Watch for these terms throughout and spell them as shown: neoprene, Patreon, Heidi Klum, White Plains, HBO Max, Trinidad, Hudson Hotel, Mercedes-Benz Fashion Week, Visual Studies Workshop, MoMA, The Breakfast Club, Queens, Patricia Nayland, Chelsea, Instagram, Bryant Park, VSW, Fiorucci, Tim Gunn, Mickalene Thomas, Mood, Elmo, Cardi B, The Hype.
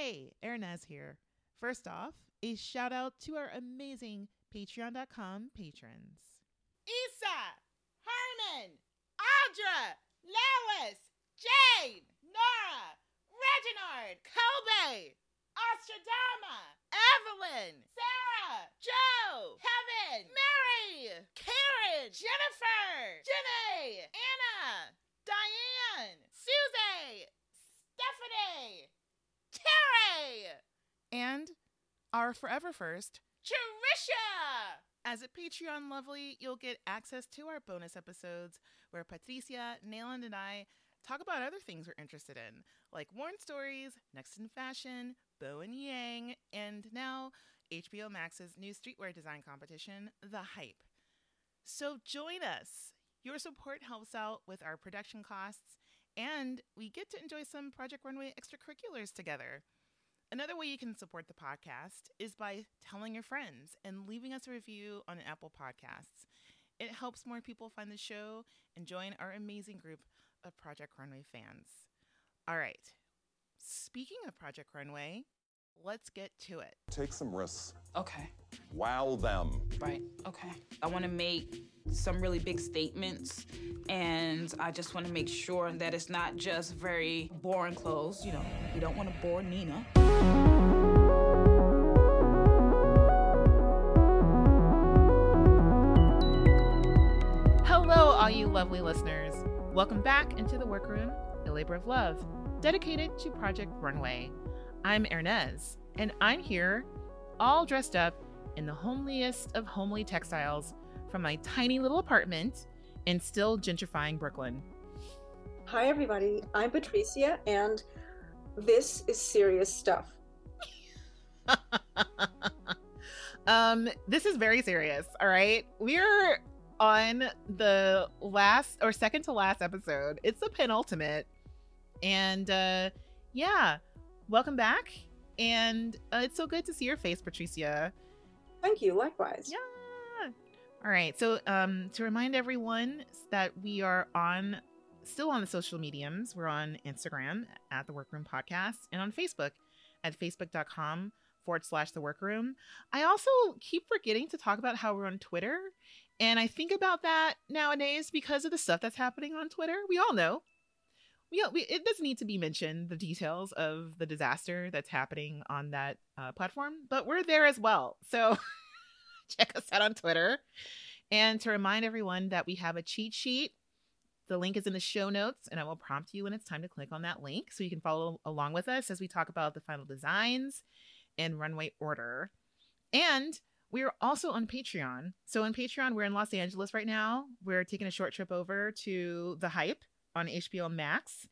Hey, Hernease here. First off, a shout out to our amazing Patreon.com patrons. Issa, Herman, Audra, Lois, Jane, Nora, Reginald, Kobe, Ostradama, Evelyn, Sarah, Joe, Kevin, Mary, Karen, Jennifer, Jenny, Anna, Diane, Susie, Stephanie, Terry, and our forever first, Tricia. As a Patreon lovely, you'll get access to our bonus episodes where Patricia, Nayland, and I talk about other things we're interested in, like Warren Stories, Next in Fashion, Bo and Yang, and now HBO Max's new streetwear design competition, The Hype. So join us. Your support helps out with our production costs, and we get to enjoy some Project Runway extracurriculars together. Another way you can support the podcast is by telling your friends and leaving us a review on Apple Podcasts. It helps more people find the show and join our amazing group of Project Runway fans. All right. Speaking of Project Runway, let's get to it. Take some risks. Okay. Wow them. Right. Okay. I want to make some really big statements, and I just want to make sure that it's not just very boring clothes. You know, we don't want to bore Nina. Hello, all you lovely listeners. Welcome back into the workroom, a labor of love, dedicated to Project Runway. I'm Hernease, and I'm here, all dressed up in the homeliest of homely textiles from my tiny little apartment in still gentrifying Brooklyn. Hi, everybody. I'm Patricia, and this is serious stuff. This is very serious, all right? We're on the last or second to last episode. It's the penultimate. And welcome back, and it's so good to see your face, Patricia. Thank you, likewise. Yeah. All right, so to remind everyone that we are still on the social mediums. We're on Instagram at The Workroom Podcast and on Facebook at facebook.com/The Workroom. I also keep forgetting to talk about how we're on Twitter, and I think about that nowadays because of the stuff that's happening on Twitter. We all know. It doesn't need to be mentioned, the details of the disaster that's happening on that platform, but we're there as well. So check us out on Twitter. And to remind everyone that we have a cheat sheet. The link is in the show notes, and I will prompt you when it's time to click on that link so you can follow along with us as we talk about the final designs and runway order. And we are also on Patreon. So on Patreon, we're in Los Angeles right now. We're taking a short trip over to The Hype on HBO Max.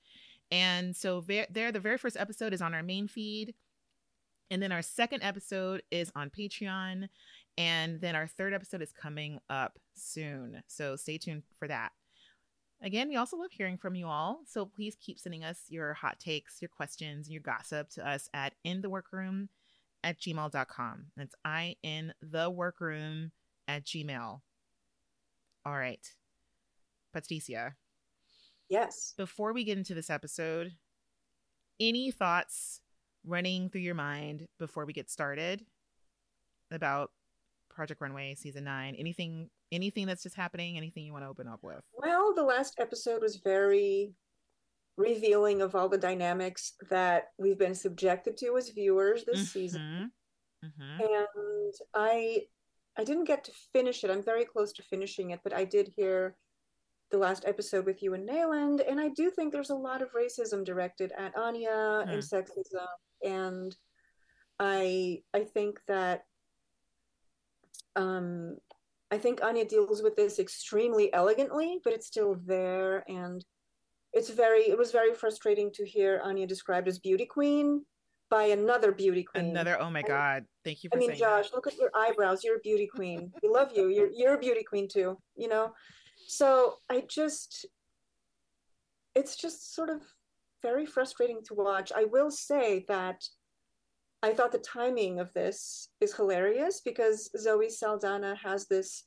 And so there, the very first episode is on our main feed. And then our second episode is on Patreon. And then our third episode is coming up soon. So stay tuned for that. Again, we also love hearing from you all. So please keep sending us your hot takes, your questions, and your gossip to us at intheworkroom@gmail.com. That's intheworkroom@gmail.com. All right. Patricia. Yes. Before we get into this episode, any thoughts running through your mind before we get started about Project Runway Season 9? Anything that's just happening? Anything you want to open up with? Well, the last episode was very revealing of all the dynamics that we've been subjected to as viewers this season. Mm-hmm. And I didn't get to finish it. I'm very close to finishing it, but I did hear the last episode with you and Nayland, and I do think there's a lot of racism directed at Anya and sexism, and I think that I think Anya deals with this extremely elegantly, but it's still there, and it was very frustrating to hear Anya described as beauty queen by another beauty queen. Oh my god! Thank you for saying Josh, that. Look at your eyebrows. You're a beauty queen. We love you. You're a beauty queen too. You know. So it's just sort of very frustrating to watch. I will say that I thought the timing of this is hilarious because Zoe Saldana has this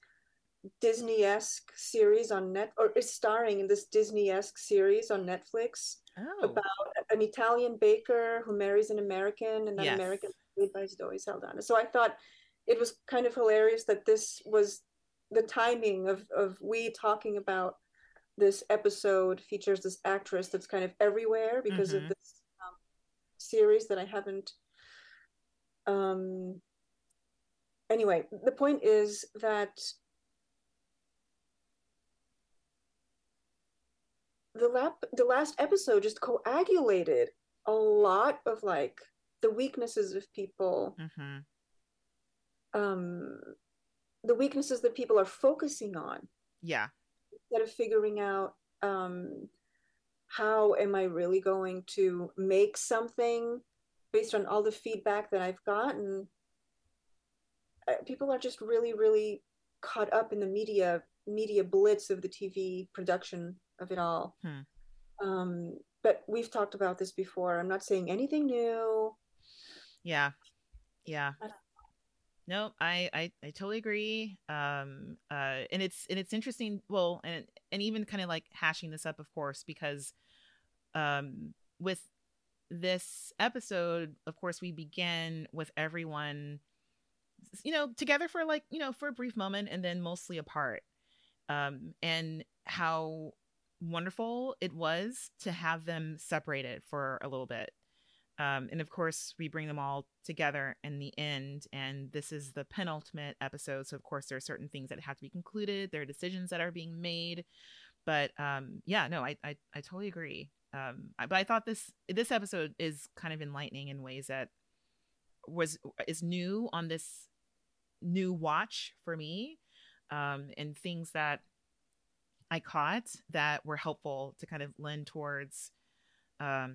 Disney-esque series on Netflix, or is starring in this Disney-esque series on Netflix about an Italian baker who marries an American, and that American is played by Zoe Saldana. So I thought it was kind of hilarious that this was the timing of we talking about this episode features this actress that's kind of everywhere because of this series that I haven't... Anyway, the point is that the last episode just coagulated a lot of like the weaknesses of people, the weaknesses that people are focusing on. Yeah. Instead of figuring out how am I really going to make something based on all the feedback that I've gotten, people are just really, really caught up in the media blitz of the TV production of it all. But we've talked about this before. I'm not saying anything new. Yeah. No, I totally agree. And it's interesting. Well, and even kind of like hashing this up, of course, because with this episode, of course, we begin with everyone, you know, together for like, you know, for a brief moment and then mostly apart. And how wonderful it was to have them separated for a little bit. And of course, we bring them all together in the end. And this is the penultimate episode. So, of course, there are certain things that have to be concluded. There are decisions that are being made. But I totally agree. But I thought this episode is kind of enlightening in ways that is new on this new watch for me, and things that I caught that were helpful to kind of lend towards, I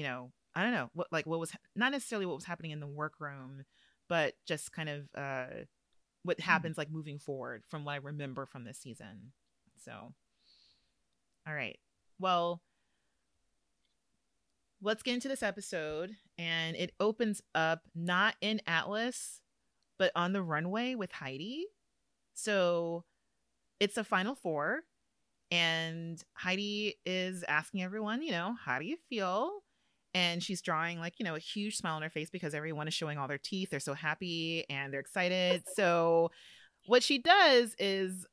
don't know what was not necessarily what was happening in the workroom, but just kind of what happens like moving forward from what I remember from this season. So, all right, well, let's get into this episode, and it opens up not in Atlas, but on the runway with Heidi. So it's a final four, and Heidi is asking everyone, you know, how do you feel? And she's drawing like, you know, a huge smile on her face because everyone is showing all their teeth. They're so happy and they're excited. So what she does is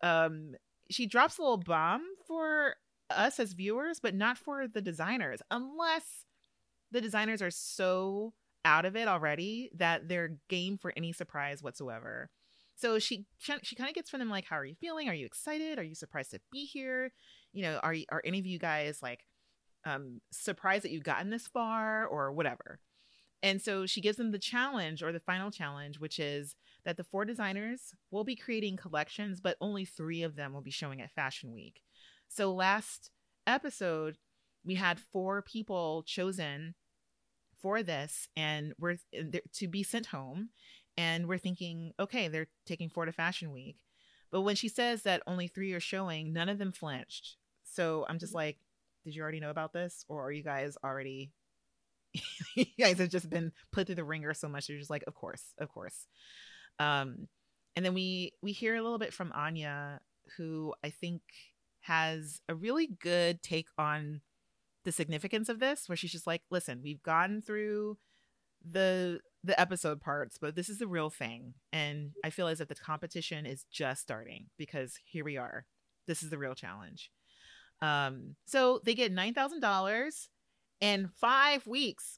she drops a little bomb for us as viewers, but not for the designers, unless the designers are so out of it already that they're game for any surprise whatsoever. So she kind of gets from them like, how are you feeling? Are you excited? Are you surprised to be here? You know, are any of you guys like surprised that you've gotten this far or whatever? And so she gives them the challenge, or the final challenge, which is that the four designers will be creating collections, but only three of them will be showing at Fashion Week. So last episode, we had four people chosen for this, and we're to be sent home, and we're thinking, okay, they're taking four to Fashion Week. But when she says that only three are showing, none of them flinched. So I'm just like, did you already know about this, or are you guys already you guys have just been put through the ringer so much you're just like, of course. And then we hear a little bit from Anya, who I think has a really good take on the significance of this, where she's just like, listen, we've gotten through the episode parts, but this is the real thing, and I feel as if the competition is just starting, because here we are, this is the real challenge. So they get $9,000 and 5 weeks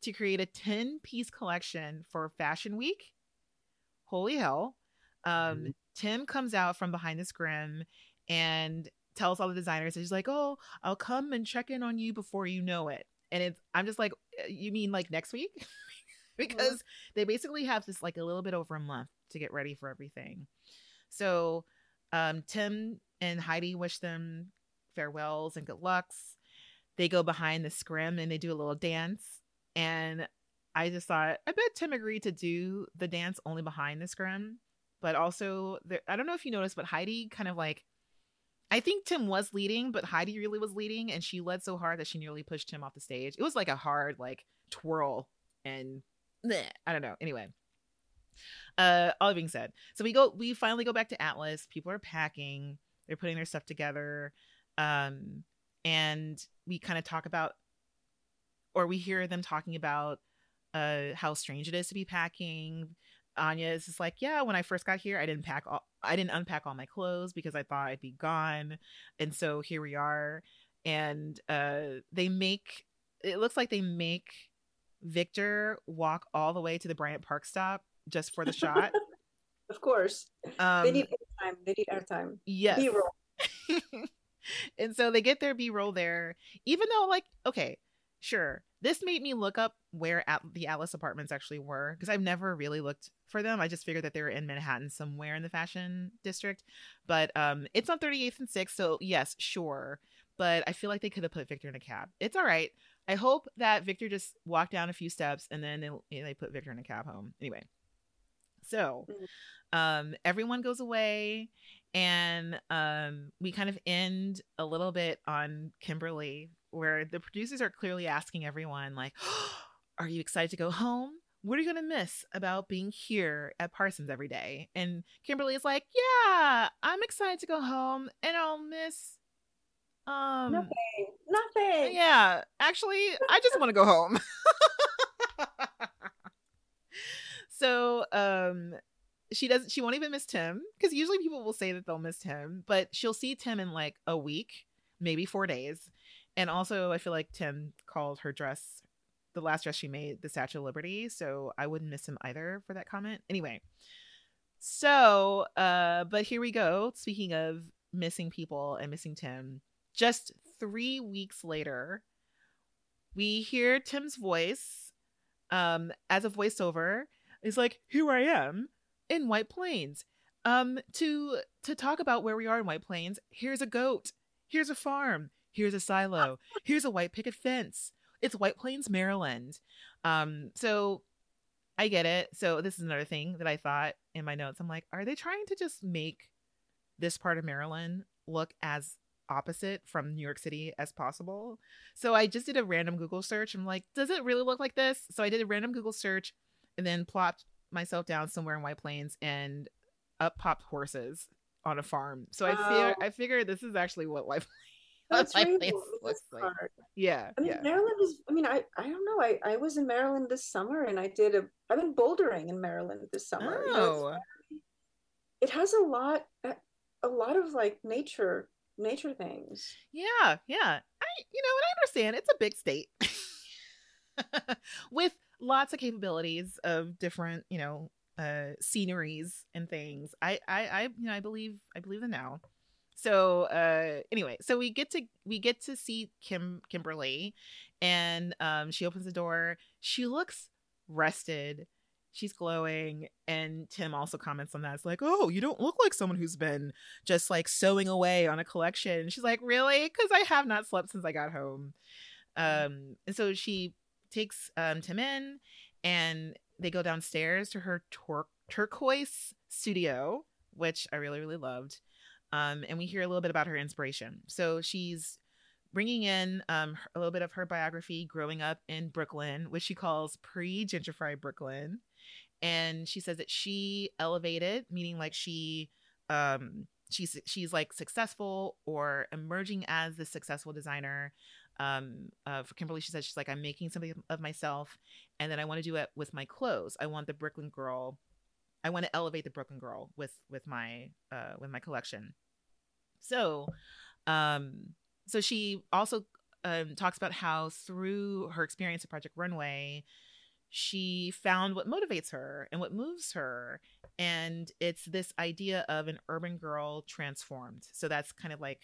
to create a 10-piece collection for Fashion Week. Holy hell. Tim comes out from behind this grim and tells all the designers, and she's like, oh, I'll come and check in on you before you know it. And I'm just like, you mean like next week? Because they basically have this like a little bit over a month to get ready for everything. So Tim and Heidi wish them farewells and good lucks. They go behind the scrim and they do a little dance. And I just thought, I bet Tim agreed to do the dance only behind the scrim. But also, I don't know if you noticed, but Heidi kind of like, I think Tim was leading, but Heidi really was leading, and she led so hard that she nearly pushed Tim off the stage. It was like a hard, like, twirl, and bleh, I don't know. Anyway, All that being said, so we finally go back to Atlas. People are packing, they're putting their stuff together. And we kind of talk about, or we hear them talking about how strange it is to be packing. Anya is just like, yeah, when I first got here, I didn't unpack all my clothes because I thought I'd be gone. And so here we are. And it looks like they make Victor walk all the way to the Bryant Park stop just for the shot. Of course. They need airtime. Yes. B-roll. And so they get their B-roll there, even though, like, okay, sure. This made me look up where the Atlas apartments actually were, because I've never really looked for them. I just figured that they were in Manhattan somewhere in the fashion district. But it's on 38th and 6th, so yes, sure. But I feel like they could have put Victor in a cab. It's all right. I hope that Victor just walked down a few steps and then they put Victor in a cab home. Anyway, so everyone goes away. And we kind of end a little bit on Kimberly, where the producers are clearly asking everyone, like, oh, are you excited to go home? What are you going to miss about being here at Parsons every day? And Kimberly is like, yeah, I'm excited to go home, and I'll miss nothing. Yeah, actually, I just want to go home. So she won't even miss Tim, because usually people will say that they'll miss Tim, but she'll see Tim in like a week, maybe 4 days. And also, I feel like Tim called her dress, the last dress she made, the Statue of Liberty. So I wouldn't miss him either for that comment. Anyway, so but here we go. Speaking of missing people and missing Tim, just 3 weeks later, we hear Tim's voice as a voiceover. It's like, here I am in White Plains, to talk about where we are in White Plains. Here's a goat. Here's a farm. Here's a silo. Here's a white picket fence. It's White Plains, Maryland. So I get it. So this is another thing that I thought in my notes. I'm like, are they trying to just make this part of Maryland look as opposite from New York City as possible? So I just did a random Google search. I'm like, does it really look like this? So I did a random Google search and then plopped myself down somewhere in White Plains, and up popped horses on a farm. So I figured this is actually what White Plains. That's really looks like. Yeah. I mean, yeah. Maryland is, I mean, I don't know. I was in Maryland this summer, and I've been bouldering in Maryland this summer. Oh. You know, it has a lot of like nature things. Yeah. Yeah. I understand. It's a big state with lots of capabilities of different, sceneries and things. I believe it now. So anyway, so we get to see Kimberly, and she opens the door. She looks rested. She's glowing. And Tim also comments on that. It's like, oh, you don't look like someone who's been just like sewing away on a collection. And she's like, really? Because I have not slept since I got home. And so she takes Tim in, and they go downstairs to her turquoise studio, which I really, really loved. And we hear a little bit about her inspiration. So she's bringing in a little bit of her biography growing up in Brooklyn, which she calls pre-gentrified Brooklyn. And she says that she elevated, meaning like she's like successful or emerging as the successful designer. For Kimberly, she says, she's like, I'm making something of myself, and then I want to do it with my clothes. I want to elevate the Brooklyn girl with my collection. So, so she also talks about how through her experience at Project Runway, she found what motivates her and what moves her, and it's this idea of an urban girl transformed. So that's kind of like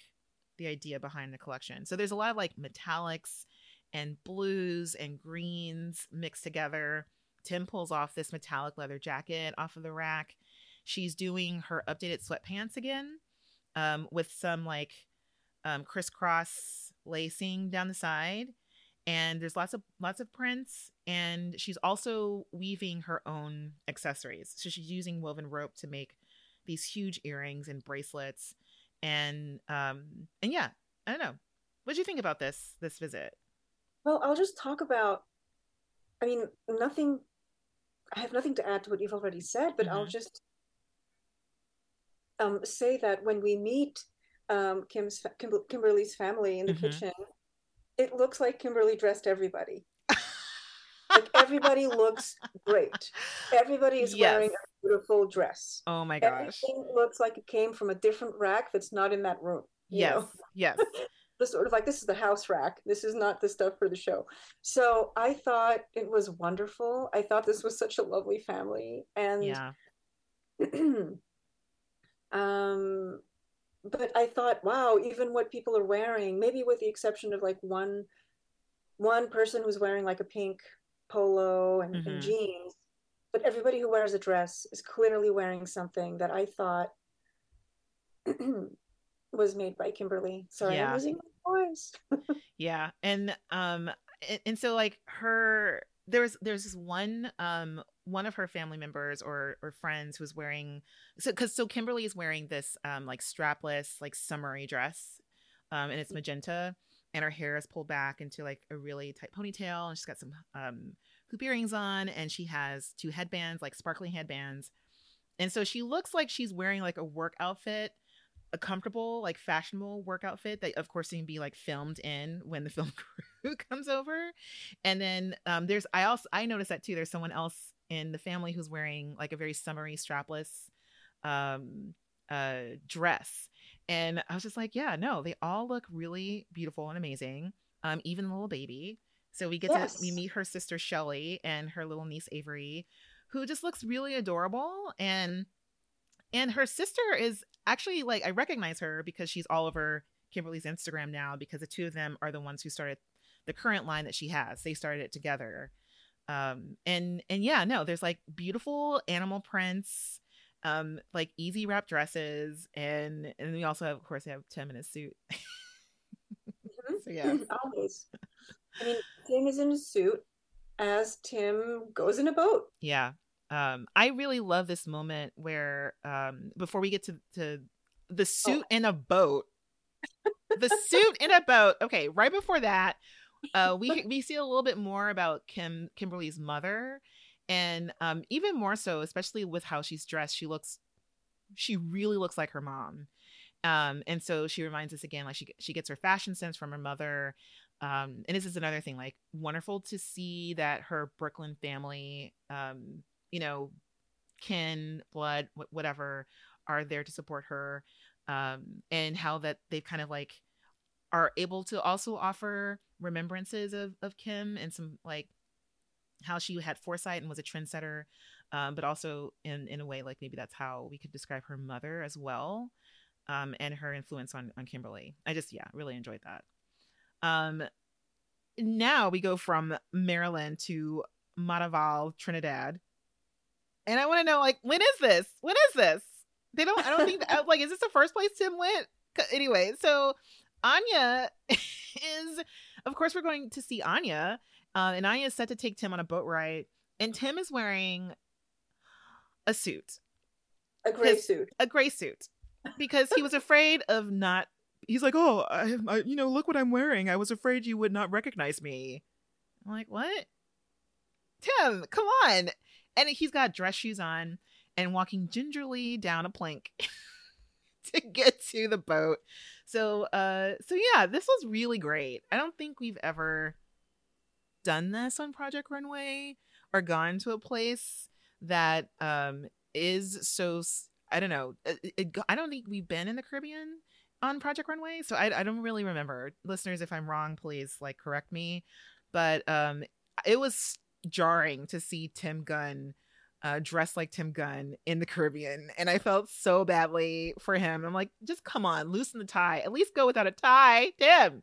the idea behind the collection. So there's a lot of like metallics and blues and greens mixed together. Tim pulls off this metallic leather jacket off of the rack. She's doing her updated sweatpants again, with some like crisscross lacing down the side. And there's lots of prints. And she's also weaving her own accessories. So she's using woven rope to make these huge earrings and bracelets. And yeah, I don't know. What did you think about this visit? Well, Nothing I have nothing to add to what you've already said, but I'll just say that when we meet Kimberly's family in the kitchen, it looks like Kimberly dressed everybody. Like everybody looks great. Everybody is wearing a beautiful dress. Oh my gosh. Everything looks like it came from a different rack that's not in that room. Yes. Just sort of like, this is the house rack. This is not the stuff for the show. So I thought it was wonderful. I thought this was such a lovely family. And but I thought, wow, even what people are wearing, maybe with the exception of like one person who's wearing like a pink polo and jeans, but everybody who wears a dress is clearly wearing something that I thought was made by Kimberly. Sorry, I'm losing my voice. And so like her, there's this one of her family members or friends who's wearing, so Kimberly is wearing this like strapless, like summery dress, and it's magenta, and her hair is pulled back into like a really tight ponytail, and she's got some hoop earrings on, and she has two headbands, like sparkling headbands, and so she looks like she's wearing like a work outfit, a comfortable, like fashionable work outfit that of course can be like filmed in when the film crew comes over. And then I noticed that too. There's someone else in the family who's wearing like a very summery strapless dress. And I was just like, they all look really beautiful and amazing. Even the little baby. So we get to we meet her sister Shelly and her little niece Avery, who just looks really adorable. And her sister is actually, like, I recognize her because she's all over Kimberly's Instagram now, because the two of them are the ones who started the current line that she has. They started it together. There's like beautiful animal prints, like easy wrap dresses. And we also have, of course, Tim in his suit. So, always. I mean, Tim is in a suit as Tim goes in a boat. Yeah. I really love this moment where before we get to the suit in a boat, the suit in a boat. Okay, right before that, we see a little bit more about Kimberly's mother, and even more so, especially with how she's dressed, she really looks like her mom, and so she reminds us again, like she gets her fashion sense from her mother. And this is another thing, like wonderful to see that her Brooklyn family, you know, kin, blood, whatever, are there to support her, and how that they've kind of like are able to also offer remembrances of Kim and some like how she had foresight and was a trendsetter, but also in a way like maybe that's how we could describe her mother as well, and her influence on Kimberly. I just really enjoyed that. Now we go from Maryland to Mataval, Trinidad. And I want to know, like, when is this? When is this? I don't think, like, is this the first place Tim went? Anyway, so Anya is, of course, we're going to see Anya. And Anya is set to take Tim on a boat ride. And Tim is wearing a suit. A gray suit. A gray suit. Because he was afraid of not, he's like, oh, I, you know, look what I'm wearing. I was afraid you would not recognize me. I'm like, what? Tim, come on. And he's got dress shoes on and walking gingerly down a plank to get to the boat. So yeah, this was really great. I don't think we've ever done this on Project Runway or gone to a place that is so, I don't know. I don't think we've been in the Caribbean on Project Runway. So I don't really remember. Listeners, if I'm wrong, please like correct me. But it was jarring to see Tim Gunn dressed like Tim Gunn in the Caribbean, and I felt so badly for him. I'm like, just come on, loosen the tie, at least go without a tie, Tim.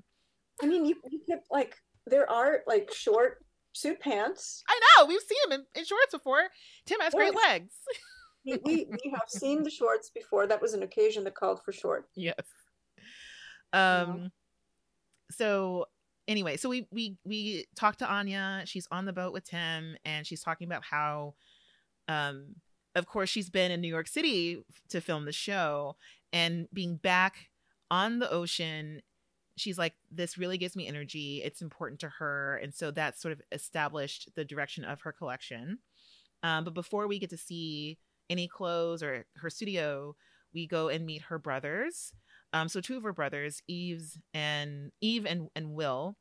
I mean, you kept like, there are like short suit pants. I know, we've seen him in shorts before. Tim has great legs. we have seen the shorts before. That was an occasion that called for short. Yes. So anyway, so we talked to Anya. She's on the boat with Tim, and she's talking about how, of course, she's been in New York City to film the show, and being back on the ocean, she's like, this really gives me energy. It's important to her, and so that sort of established the direction of her collection. But before we get to see any clothes or her studio, we go and meet her brothers. So two of her brothers, Eve and Will.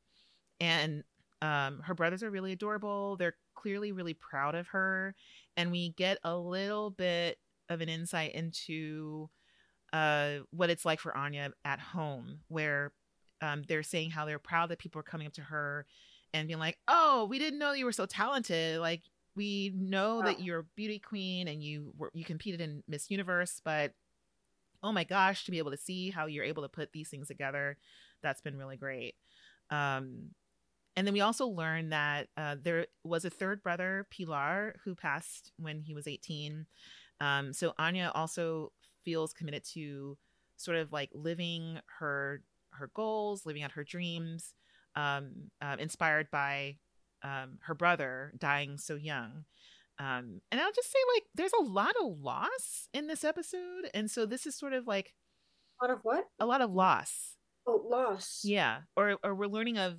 And her brothers are really adorable. They're clearly really proud of her. And we get a little bit of an insight into what it's like for Anya at home, where they're saying how they're proud that people are coming up to her and being like, oh, we didn't know you were so talented. Like, we know that you're a beauty queen and you competed in Miss Universe, but oh my gosh, to be able to see how you're able to put these things together, that's been really great. And then we also learned that there was a third brother, Pilar, who passed when he was 18. So Anya also feels committed to sort of like living her goals, living out her dreams, inspired by her brother dying so young. And I'll just say, like, there's a lot of loss in this episode. And so this is sort of like a lot of what? A lot of loss. Oh, loss. Yeah. Or we're learning of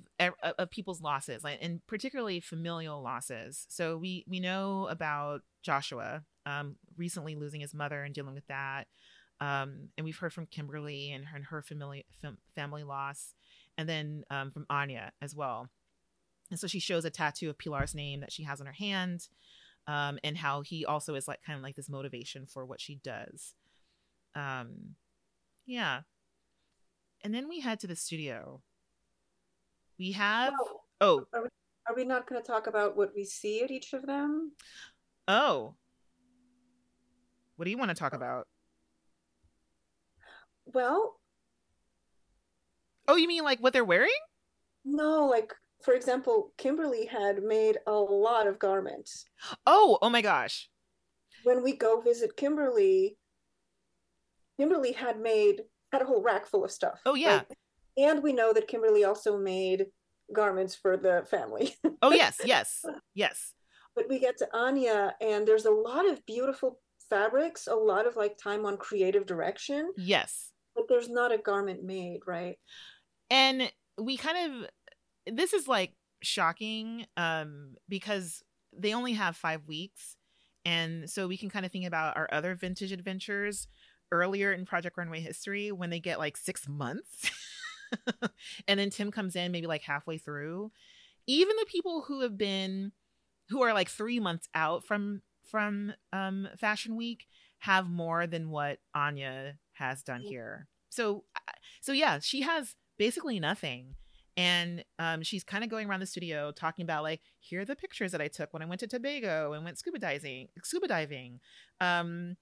people's losses, like, and particularly familial losses. So we know about Joshua recently losing his mother and dealing with that. And we've heard from Kimberly and her family loss, and then from Anya as well. And so she shows a tattoo of Pilar's name that she has on her hand, and how he also is like kind of like this motivation for what she does. Yeah. And then we head to the studio. We have... Well, oh. Are we not going to talk about what we see at each of them? Oh. What do you want to talk about? Well... Oh, you mean like what they're wearing? No, like... For example, Kimberly had made a lot of garments. Oh my gosh. When we go visit Kimberly had a whole rack full of stuff. Oh, yeah. Right? And we know that Kimberly also made garments for the family. Oh, yes. But we get to Anya, and there's a lot of beautiful fabrics, a lot of like time on creative direction. Yes. But there's not a garment made, right? And we kind of... This is like shocking because they only have 5 weeks. And so we can kind of think about our other vintage adventures earlier in Project Runway history when they get like 6 months. And then Tim comes in maybe like halfway through. Even the people who are like 3 months out from Fashion Week have more than what Anya has done here. So yeah, she has basically nothing. And she's kind of going around the studio talking about like, here are the pictures that I took when I went to Tobago and went scuba diving. And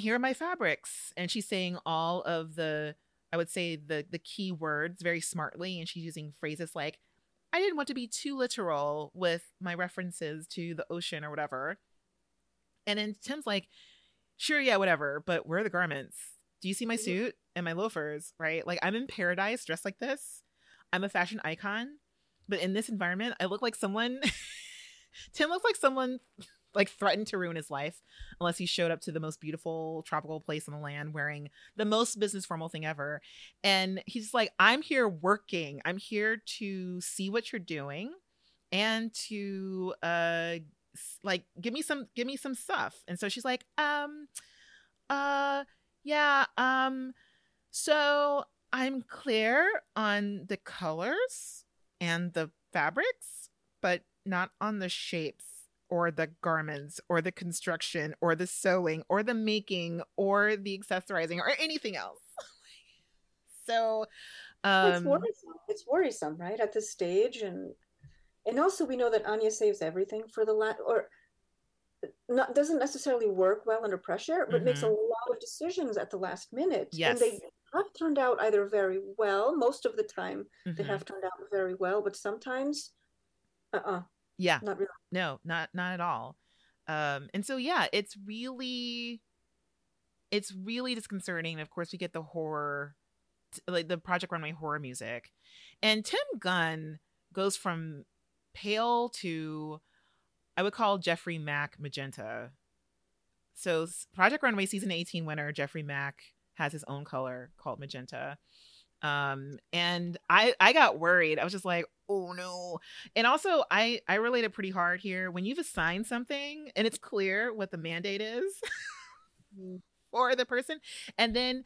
here are my fabrics. And she's saying all of the key words very smartly. And she's using phrases like, I didn't want to be too literal with my references to the ocean or whatever. And then Tim's like, sure, yeah, whatever. But where are the garments? Do you see my suit and my loafers? Right? Like, I'm in paradise dressed like this. I'm a fashion icon, but in this environment, I look like someone, Tim looks like someone like threatened to ruin his life unless he showed up to the most beautiful tropical place on the land wearing the most business formal thing ever. And he's like, I'm here working. I'm here to see what you're doing and to like, give me some stuff. And so she's like, so I'm clear on the colors and the fabrics, but not on the shapes or the garments or the construction or the sewing or the making or the accessorizing or anything else. So it's worrisome, right? At this stage. And also we know that Anya saves everything for the last, or not, doesn't necessarily work well under pressure, but makes a lot of decisions at the last minute. Yes. And they have turned out either very well, most of the time they have turned out very well, but sometimes yeah, not really. No, not at all. And so yeah, it's really disconcerting. And of course we get the horror, like the Project Runway horror music, and Tim Gunn goes from pale to, I would call Jeffrey Mack magenta. So Project Runway season 18 winner Jeffrey Mack has his own color called magenta. And I got worried. I was just like, oh no. And also I related pretty hard here. When you've assigned something and it's clear what the mandate is for the person, and then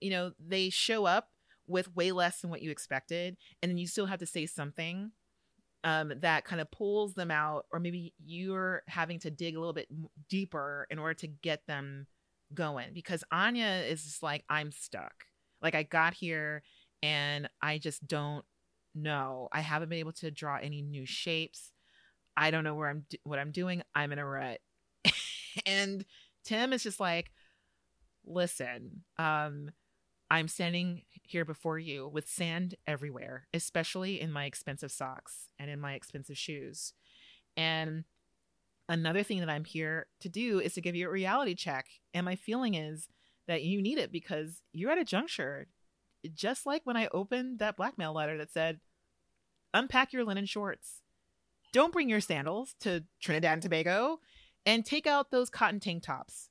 you know, they show up with way less than what you expected, and then you still have to say something that kind of pulls them out, or maybe you're having to dig a little bit deeper in order to get them going, because Anya is just like, I'm stuck. Like, I got here and I just don't know. I haven't been able to draw any new shapes. I don't know where what I'm doing. I'm in a rut. And Tim is just like, listen, I'm standing here before you with sand everywhere, especially in my expensive socks and in my expensive shoes. And another thing that I'm here to do is to give you a reality check. And my feeling is that you need it because you're at a juncture, just like when I opened that blackmail letter that said, unpack your linen shorts. Don't bring your sandals to Trinidad and Tobago, and take out those cotton tank tops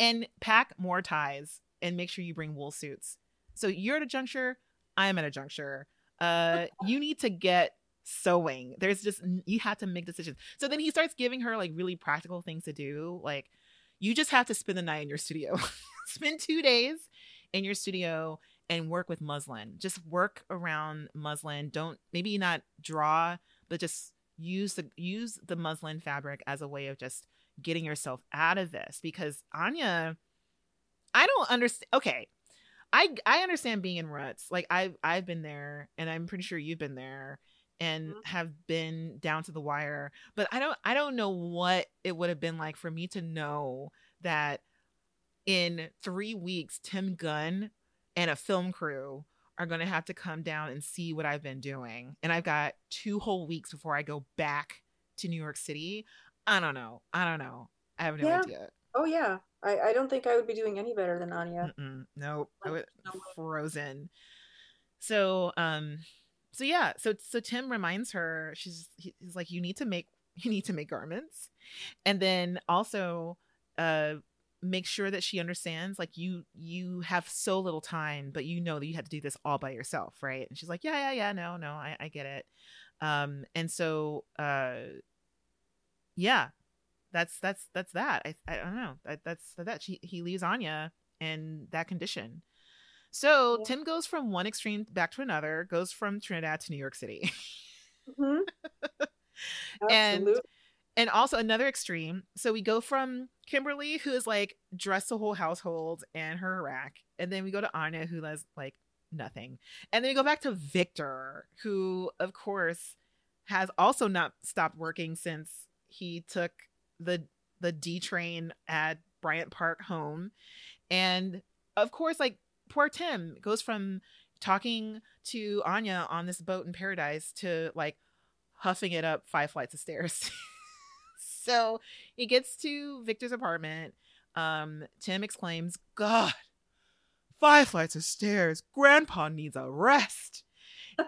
and pack more ties. And make sure you bring wool suits. So you're at a juncture. I'm at a juncture. You need to get sewing. There's just, you have to make decisions. So then he starts giving her like really practical things to do. Like, you just have to spend the night in your studio. Spend 2 days in your studio and work with muslin. Just work around muslin. Don't, maybe not draw, but just use the muslin fabric as a way of just getting yourself out of this. Because Anya, I don't understand. Okay. I understand being in ruts. Like, I've been there, and I'm pretty sure you've been there and have been down to the wire, but I don't know what it would have been like for me to know that in 3 weeks, Tim Gunn and a film crew are going to have to come down and see what I've been doing. And I've got 2 whole weeks before I go back to New York City. I don't know. I have no idea. Oh yeah. I don't think I would be doing any better than Anya. Nope. I was frozen. So yeah. So Tim reminds her, he's like, you need to make garments. And then also, make sure that she understands, like, you have so little time, but you know that you had to do this all by yourself. Right. And she's like, yeah. No, I get it. And so, yeah. That's that. I don't know. That's that. He leaves Anya in that condition. So yeah. Tim goes from one extreme back to another. Goes from Trinidad to New York City. Mm-hmm. and also another extreme. So we go from Kimberly, who is like dressed the whole household and her rack, and then we go to Anya, who does like nothing, and then we go back to Victor, who of course has also not stopped working since he took the D train at Bryant Park home. And of course, like, poor Tim goes from talking to Anya on this boat in paradise to like huffing it up 5 flights of stairs. So he gets to Victor's apartment. Tim exclaims, God, 5 flights of stairs. Grandpa needs a rest.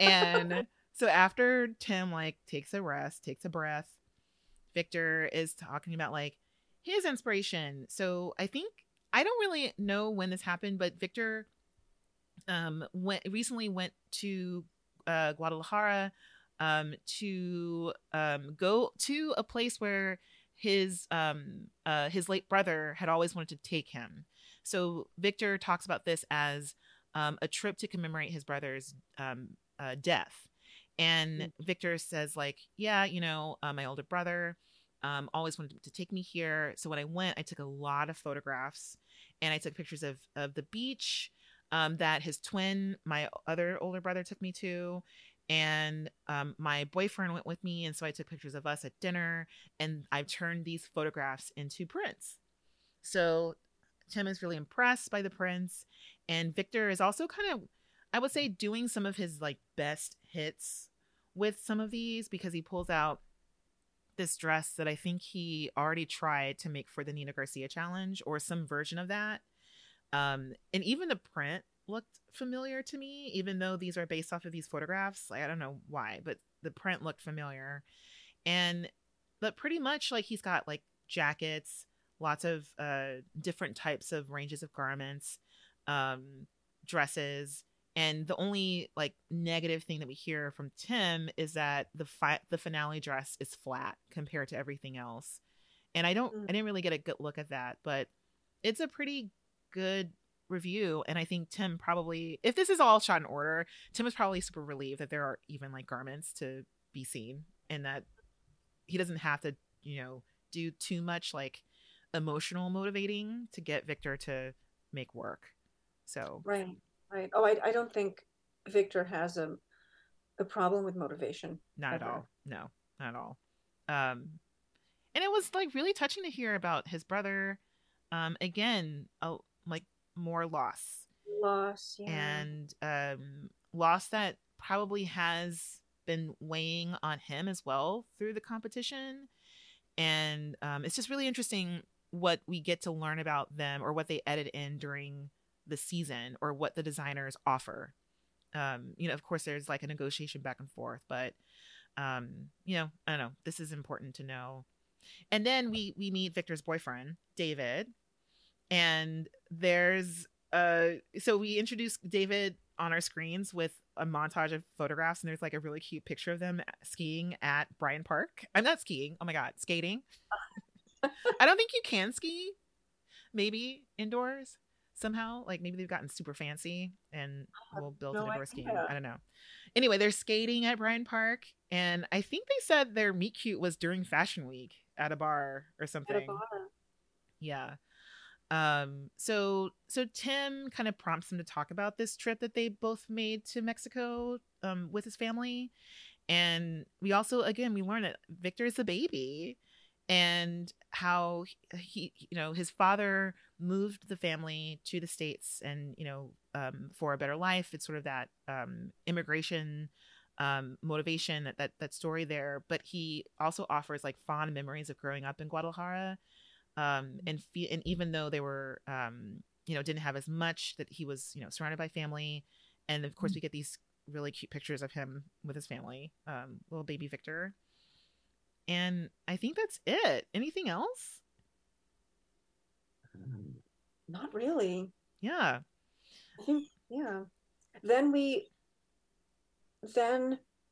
And so after Tim like takes a breath, Victor is talking about like his inspiration. So I think, I don't really know when this happened, but Victor recently went to Guadalajara to go to a place where his late brother had always wanted to take him. So Victor talks about this as a trip to commemorate his brother's death. And Victor says, like, yeah, you know, my older brother always wanted to take me here. So when I went, I took a lot of photographs, and I took pictures of the beach that his twin, my other older brother, took me to. And my boyfriend went with me. And so I took pictures of us at dinner, and I've turned these photographs into prints. So Tim is really impressed by the prints. And Victor is also kind of, I would say, doing some of his like best hits with some of these, because he pulls out this dress that I think he already tried to make for the Nina Garcia challenge, or some version of that. And even the print looked familiar to me, even though these are based off of these photographs. Like, I don't know why, but the print looked familiar. But pretty much like he's got like jackets, lots of different types of ranges of garments, dresses, And the only like negative thing that we hear from Tim is that the finale dress is flat compared to everything else. And I didn't really get a good look at that, but it's a pretty good review. And I think Tim probably, if this is all shot in order, Tim is probably super relieved that there are even like garments to be seen, and that he doesn't have to, you know, do too much like emotional motivating to get Victor to make work. So right. Oh, I don't think Victor has a problem with motivation. Not ever. At all. No, not at all. And it was like really touching to hear about his brother. Again, like more loss, yeah. And loss that probably has been weighing on him as well through the competition. And it's just really interesting what we get to learn about them, or what they edit in during the season, or what the designers offer. You know, of course there's like a negotiation back and forth, but you know, I don't know, this is important to know. And then we meet Victor's boyfriend, David, and there's so we introduce David on our screens with a montage of photographs, and there's like a really cute picture of them skiing at Bryant Park. I'm not skiing. Oh my God, skating. I don't think you can ski. Maybe indoors somehow. Like maybe they've gotten super fancy and we'll build an indoor skiing. I don't know. Anyway, they're skating at Bryant Park, and I think they said their meet cute was during Fashion Week at a bar or something. At a bar. Yeah. So Tim kind of prompts them to talk about this trip that they both made to Mexico, with his family. And we also, again, we learn that Victor is a baby, and how he, you know, his father moved the family to the States, and, you know, for a better life. It's sort of that, immigration, motivation, that story there. But he also offers like fond memories of growing up in Guadalajara. And even though they were, you know, didn't have as much, that he was, you know, surrounded by family. And of course we get these really cute pictures of him with his family, little baby Victor. And I think that's it. Anything else? Not really. Yeah. I think, yeah. Then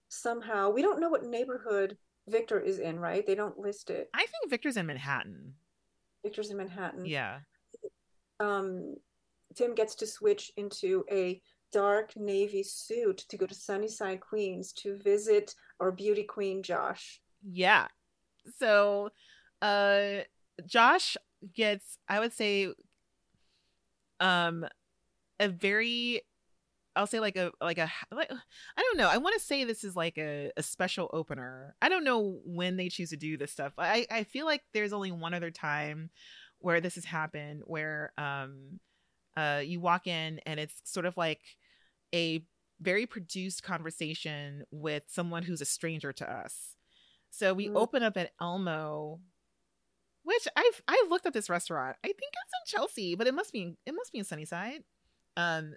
somehow, we don't know what neighborhood Victor is in, right? They don't list it. I think Victor's in Manhattan. Victor's in Manhattan. Yeah. Tim gets to switch into a dark navy suit to go to Sunnyside, Queens, to visit our beauty queen, Josh. Yeah. So Josh gets, I would say, a very, I'll say like a I don't know. I want to say this is like a special opener. I don't know when they choose to do this stuff. I feel like there's only one other time where this has happened, where you walk in and it's sort of like a very produced conversation with someone who's a stranger to us. So we open up at Elmo, which I looked up this restaurant. I think it's in Chelsea, but it must be in Sunnyside.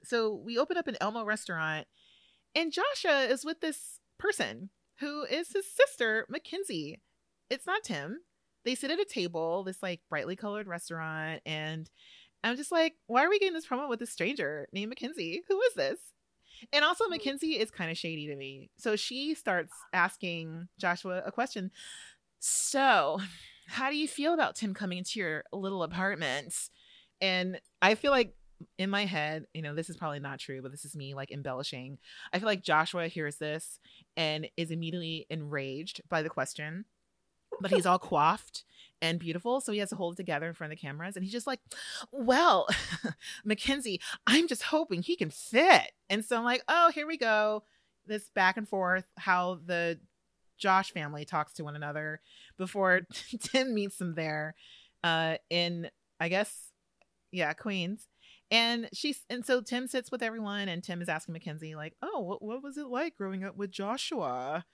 So we open up an Elmo restaurant, and Joshua is with this person who is his sister, Mackenzie. It's not Tim. They sit at a table, this like brightly colored restaurant. And I'm just like, why are we getting this promo with this stranger named Mackenzie? Who is this? And also Mackenzie is kind of shady to me. So she starts asking Joshua a question. So how do you feel about Tim coming into your little apartment? And I feel like, in my head, you know, this is probably not true, but this is me like embellishing. I feel like Joshua hears this and is immediately enraged by the question, but he's all coiffed and beautiful, so he has to hold it together in front of the cameras, and he's just like, well, Mackenzie, I'm just hoping he can fit. And so I'm like, oh, here we go, this back and forth, how the Josh family talks to one another before Tim meets them there in, I guess, yeah, Queens. And so Tim sits with everyone, and Tim is asking Mackenzie like, oh, what was it like growing up with Joshua?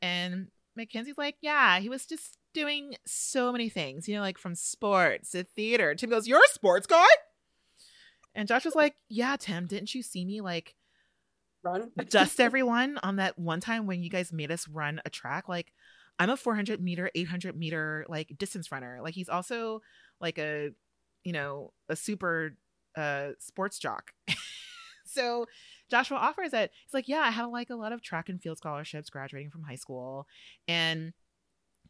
And Mackenzie's like, yeah, he was just doing so many things, you know, like from sports to theater. Tim goes, you're a sports guy? And Joshua's like, yeah, Tim, didn't you see me like run dust everyone on that one time when you guys made us run a track? Like, I'm a 400 meter, 800 meter like distance runner. Like, he's also like a, you know, a super sports jock. So Joshua offers it. He's like, yeah, I have like a lot of track and field scholarships graduating from high school. And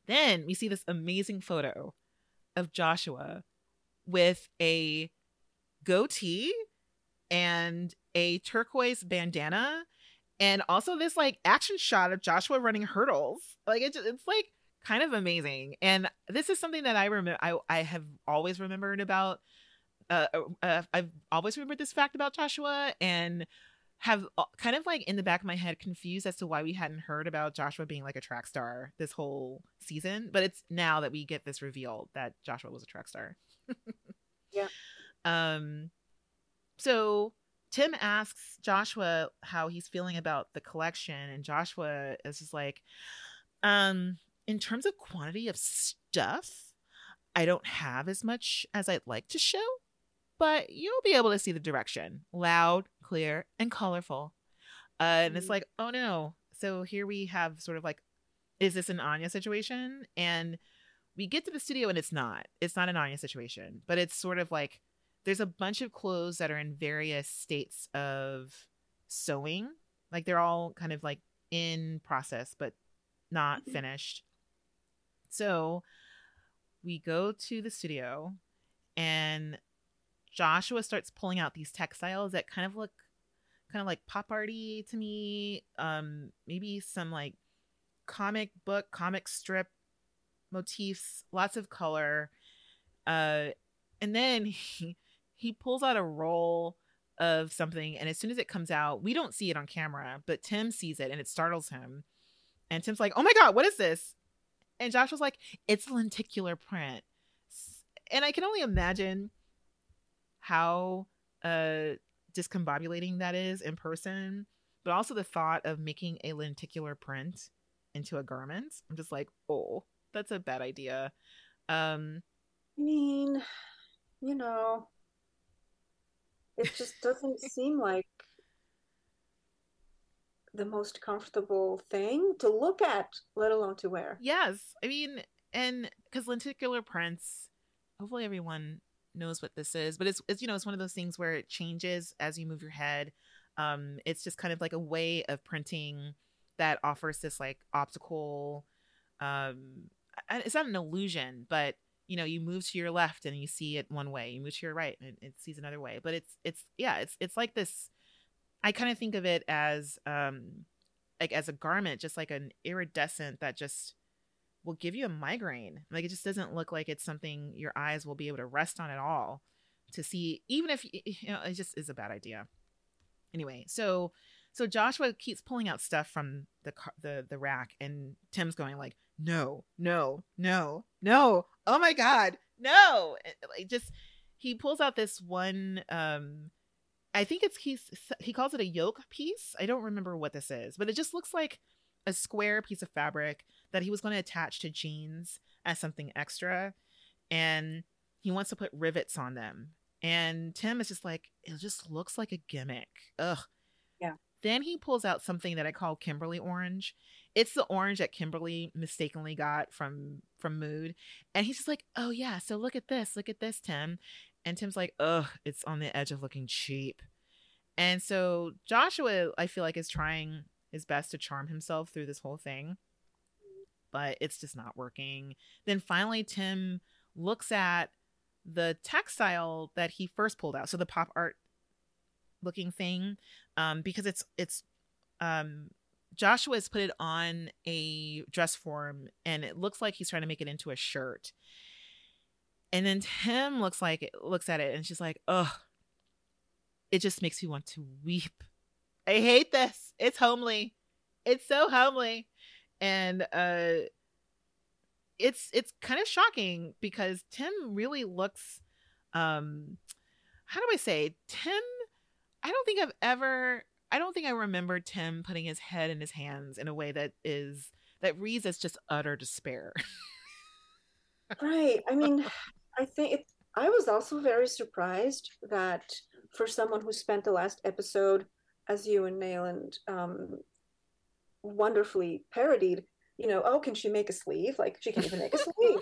then we see this amazing photo of Joshua with a goatee and a turquoise bandana, and also this like action shot of Joshua running hurdles. Like it's like kind of amazing. And this is something that I remember. I have always remembered about. I've always remembered this fact about Joshua, and have kind of like in the back of my head confused as to why we hadn't heard about Joshua being like a track star this whole season. But it's now that we get this reveal that Joshua was a track star. Yeah. So Tim asks Joshua how he's feeling about the collection, and Joshua is just like, in terms of quantity of stuff, I don't have as much as I'd like to show, but you'll be able to see the direction. Loud, clear, and colorful. And it's like, oh no. So here we have sort of like, is this an Anya situation? And we get to the studio and it's not an Anya situation, but it's sort of like, there's a bunch of clothes that are in various states of sewing. Like they're all kind of like in process, but not finished. So we go to the studio and Joshua starts pulling out these textiles that kind of look kind of like pop arty to me. Maybe some like comic book, comic strip motifs, lots of color. And then he pulls out a roll of something, and as soon as it comes out, we don't see it on camera, but Tim sees it and it startles him. And Tim's like, oh my God, what is this? And Joshua's like, it's a lenticular print. And I can only imagine how discombobulating that is in person, but also the thought of making a lenticular print into a garment. I'm just like, oh, that's a bad idea. I mean, you know, it just doesn't seem like the most comfortable thing to look at, let alone to wear. Yes. I mean, and because lenticular prints, hopefully everyone knows what this is, but it's, you know, it's one of those things where it changes as you move your head. It's just kind of like a way of printing that offers this like optical, it's not an illusion, but you know, you move to your left and you see it one way, you move to your right and it sees another way, but it's like this. I kind of think of it as like as a garment, just like an iridescent that just will give you a migraine. Like it just doesn't look like it's something your eyes will be able to rest on at all to see, even if, you know, it just is a bad idea. Anyway, so Joshua keeps pulling out stuff from the rack, and Tim's going like, no, oh my God, no. Like just, he pulls out this one, I think he calls it a yoke piece. I don't remember what this is, but it just looks like a square piece of fabric that he was going to attach to jeans as something extra. And he wants to put rivets on them. And Tim is just like, it just looks like a gimmick. Ugh. Yeah. Then he pulls out something that I call Kimberly orange. It's the orange that Kimberly mistakenly got from Mood. And he's just like, oh yeah, so look at this, Tim. And Tim's like, ugh, it's on the edge of looking cheap. And so Joshua, I feel like, is trying his best to charm himself through this whole thing, but it's just not working. Then finally, Tim looks at the textile that he first pulled out. So the pop art looking thing, because it's Joshua's put it on a dress form and it looks like he's trying to make it into a shirt. And then Tim looks at it and she's like, ugh, it just makes me want to weep. I hate this. It's homely. It's so homely. And it's kind of shocking because Tim really looks, how do I say? Tim, I don't think I remember Tim putting his head in his hands in a way that reads as just utter despair. Right. I mean, I think I was also very surprised that for someone who spent the last episode, as you and Nayland wonderfully parodied, you know, oh, can she make a sleeve? Like, she can even make a sleeve.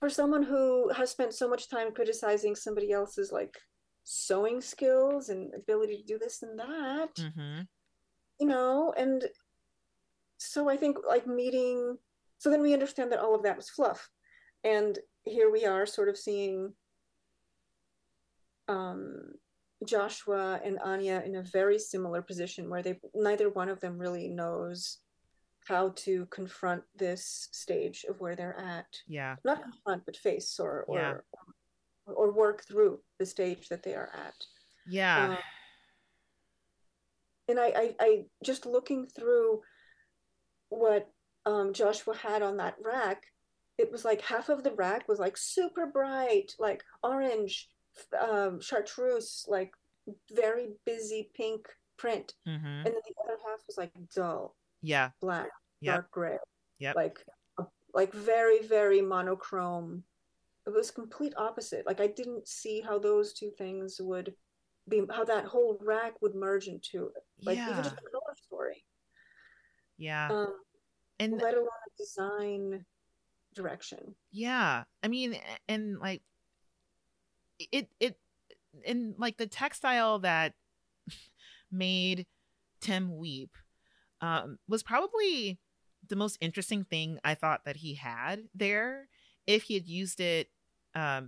For someone who has spent so much time criticizing somebody else's, like, sewing skills and ability to do this and that, mm-hmm. you know, and so I think like meeting, so then we understand that all of that was fluff. And here we are sort of seeing Joshua and Anya in a very similar position where they, neither one of them really knows how to confront this stage of where they're at. Yeah. Not confront, but face or work through the stage that they are at. Yeah. And I just looking through what Joshua had on that rack, it was like half of the rack was like super bright, like orange, chartreuse, like very busy pink print. Mm-hmm. And then the other half was like dull. Yeah. Black, yep. Dark gray. Yeah. Like very, very monochrome. It was complete opposite. Like I didn't see how those two things would be, how that whole rack would merge into it. Like even just the color story. Yeah. And let alone a design direction. Yeah. I mean, and like it and like the textile that made Tim weep was probably the most interesting thing I thought that he had there. If he had used it, I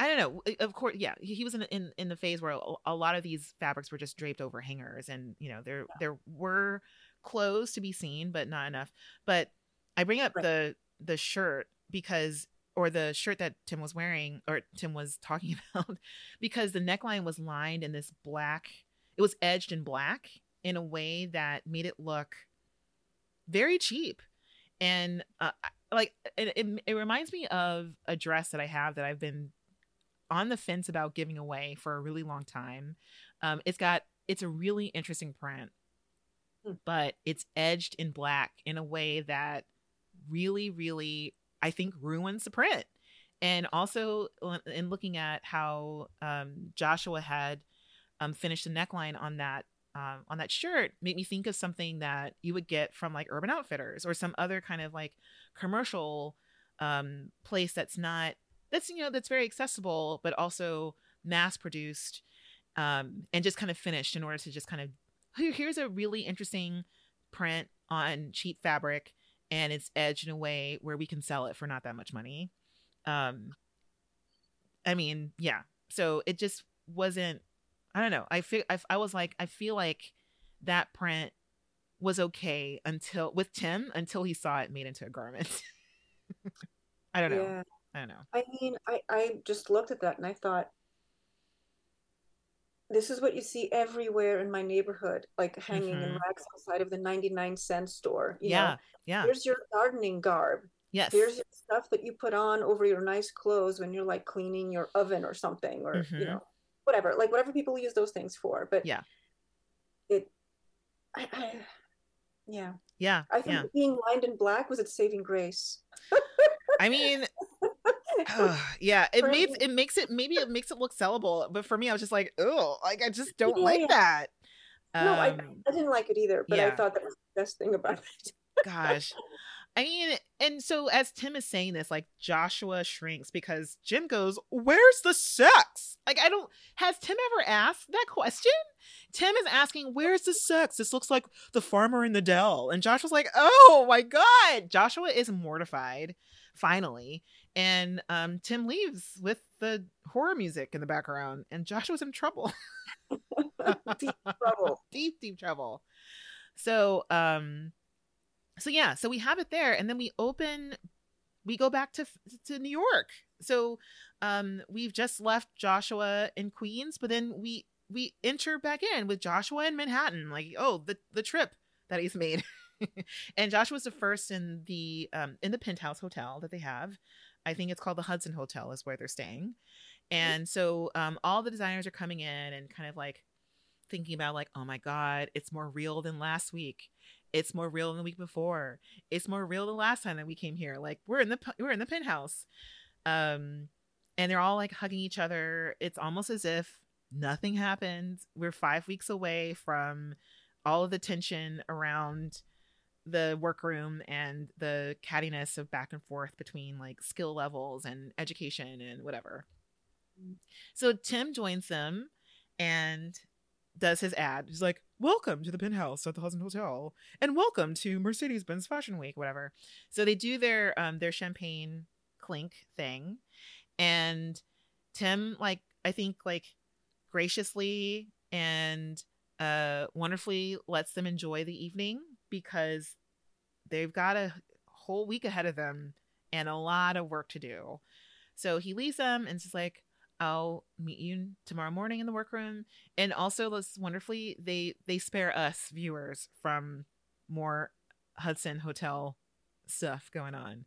don't know. Of course, yeah, he was in the phase where a lot of these fabrics were just draped over hangers, and you know there were clothes to be seen, but not enough. But I bring up the shirt the shirt that Tim was wearing, or Tim was talking about, because the neckline was lined in this black. It was edged in black in a way that made it look very cheap, and like it reminds me of a dress that I have that I've been on the fence about giving away for a really long time. It's a really interesting print, but it's edged in black in a way that really, really, I think, ruins the print. And also in looking at how Joshua had finished the neckline on that shirt, made me think of something that you would get from like Urban Outfitters or some other kind of like commercial place that's very accessible but also mass produced and just kind of finished in order to just kind of, here's a really interesting print on cheap fabric and it's edged in a way where we can sell it for not that much money. I mean, yeah. So it just wasn't, I don't know. I feel like that print was okay until he saw it made into a garment. I don't know. Yeah. I don't know. I mean, I just looked at that and I thought, this is what you see everywhere in my neighborhood, like hanging mm-hmm. in racks outside of the 99-cent store. You know? Yeah. Here's your gardening garb. Yes. Here's your stuff that you put on over your nice clothes when you're like cleaning your oven or something, or mm-hmm. you know. Whatever, like whatever people use those things for, but I think being lined in black was its saving grace. I mean, it makes it look sellable, but for me, I was just like, oh, like I just don't like that. No, I didn't like it either, but I thought that was the best thing about it. Gosh. I mean, and so as Tim is saying this, like Joshua shrinks because Jim goes, where's the sex? Like, has Tim ever asked that question? Tim is asking, where's the sex? This looks like the farmer in the dell. And Joshua's like, oh my God. Joshua is mortified, finally. And Tim leaves with the horror music in the background. And Joshua's in trouble. Deep trouble. Deep, deep trouble. So, So we have it there, and then we go back to New York. So we've just left Joshua in Queens, but then we enter back in with Joshua in Manhattan, like, oh, the trip that he's made. And Joshua's the first in the penthouse hotel that they have. I think it's called the Hudson Hotel is where they're staying. And so all the designers are coming in and kind of like thinking about like, oh my God, it's more real than last week. It's more real than the week before. It's more real than last time that we came here. Like we're in the penthouse, and they're all like hugging each other. It's almost as if nothing happened. We're 5 weeks away from all of the tension around the workroom and the cattiness of back and forth between like skill levels and education and whatever. So Tim joins them, and does his ad. He's like, welcome to the penthouse at the Hudson Hotel and welcome to Mercedes-Benz Fashion Week, whatever. So they do their champagne clink thing. And Tim, like, I think, like, graciously and wonderfully lets them enjoy the evening because they've got a whole week ahead of them and a lot of work to do. So he leaves them and is like, I'll meet you tomorrow morning in the workroom. And also, this wonderfully, they spare us viewers from more Hudson Hotel stuff going on.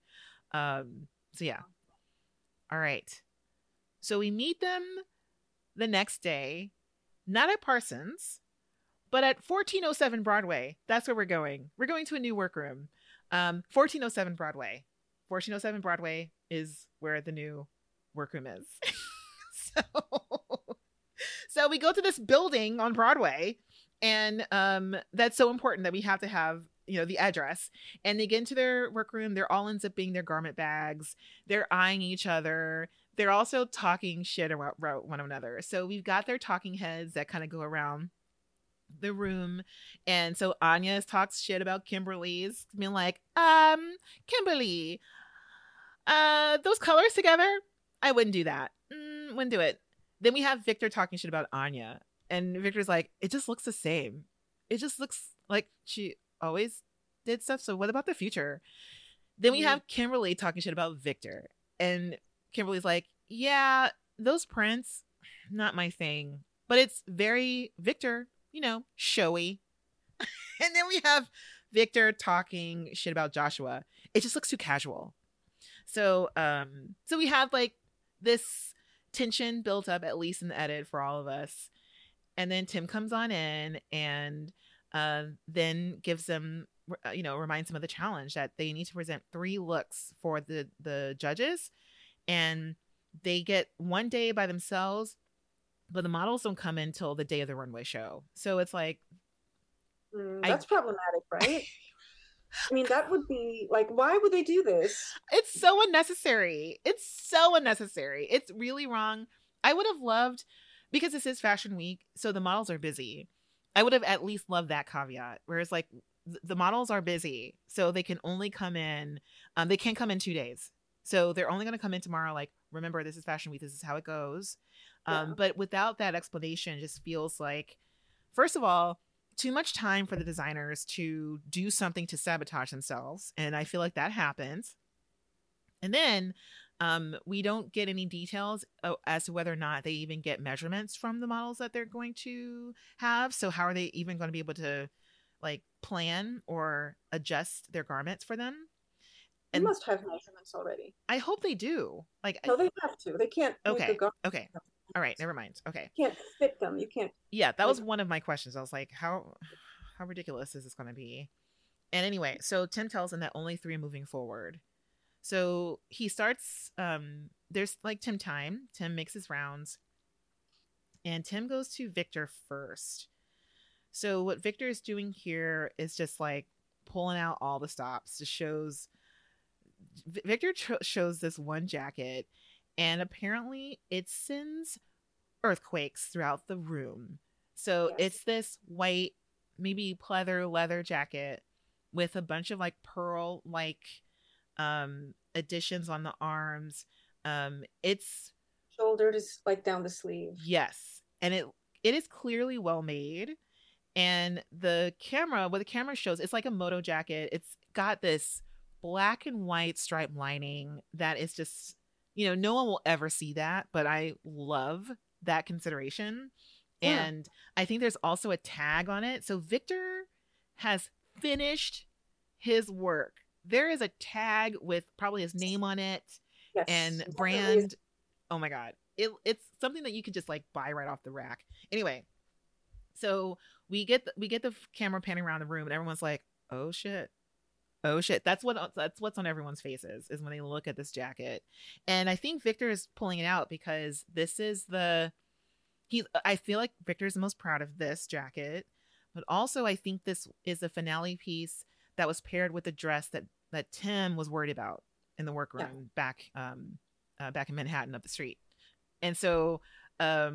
So yeah. All right. So we meet them the next day, not at Parsons, but at 1407 Broadway. That's where we're going. We're going to a new workroom. 1407 Broadway. 1407 Broadway is where the new workroom is. So we go to this building on Broadway, and that's so important that we have to have, you know, the address. And they get into their workroom. They're all unzipping their garment bags. They're eyeing each other. They're also talking shit about one another. So we've got their talking heads that kind of go around the room. And so Anya talks shit about Kimberly's, being like, Kimberly, those colors together, I wouldn't do that. Wouldn't do it. Then we have Victor talking shit about Anya, and Victor's like, it just looks the same. It just looks like she always did stuff. So what about the future? Then we have Kimberly talking shit about Victor, and Kimberly's like, yeah, those prints, not my thing, but it's very Victor, you know, showy. And then we have Victor talking shit about Joshua. It just looks too casual. So we have like this tension built up, at least in the edit, for all of us. And then Tim comes on in and then gives them, you know, reminds them of the challenge that they need to present 3 looks for the judges, and they get one day by themselves, but the models don't come in till the day of the runway show. So it's like, that's problematic, right? I mean, that would be like, why would they do this? It's so unnecessary. It's so unnecessary. It's really wrong. I would have loved, because this is Fashion Week, so the models are busy. I would have at least loved that caveat, whereas like the models are busy, so they can only come in. They can't come in 2 days, so they're only going to come in tomorrow. Like, remember, this is Fashion Week. This is how it goes. Yeah. But without that explanation, it just feels like, first of all, too much time for the designers to do something to sabotage themselves. And I feel like that happens. And then we don't get any details as to whether or not they even get measurements from the models that they're going to have. So how are they even going to be able to like plan or adjust their garments for them? And they must have measurements already. I hope they do. Like, no, they have to. They can't. Okay. Okay. All right, never mind. Okay. You can't fit them. You can't. Yeah, that was one of my questions. I was like, how ridiculous is this going to be? And anyway, so Tim tells him that only 3 are moving forward. So he starts, there's like Tim time. Tim makes his rounds. And Tim goes to Victor first. So what Victor is doing here is just like pulling out all the stops. Just shows, Victor shows this one jacket. And apparently it sends earthquakes throughout the room. So It's this white, maybe pleather leather jacket with a bunch of like pearl like additions on the arms. It's shouldered is like down the sleeve. Yes. And it is clearly well made. And the camera shows, it's like a moto jacket. It's got this black and white striped lining that is just, you know, no one will ever see that, but I love that consideration. Yeah. And I think there's also a tag on it. So Victor has finished his work. There is a tag with probably his name on it and brand. Oh my God. It's something that you could just like buy right off the rack. Anyway, so we get the camera panning around the room and everyone's like, oh shit. Oh shit, that's what's on everyone's faces is when they look at this jacket. And I think Victor is pulling it out because this is I feel like Victor's the most proud of this jacket, but also I think this is the finale piece that was paired with the dress that Tim was worried about in the workroom back in Manhattan up the street. And so But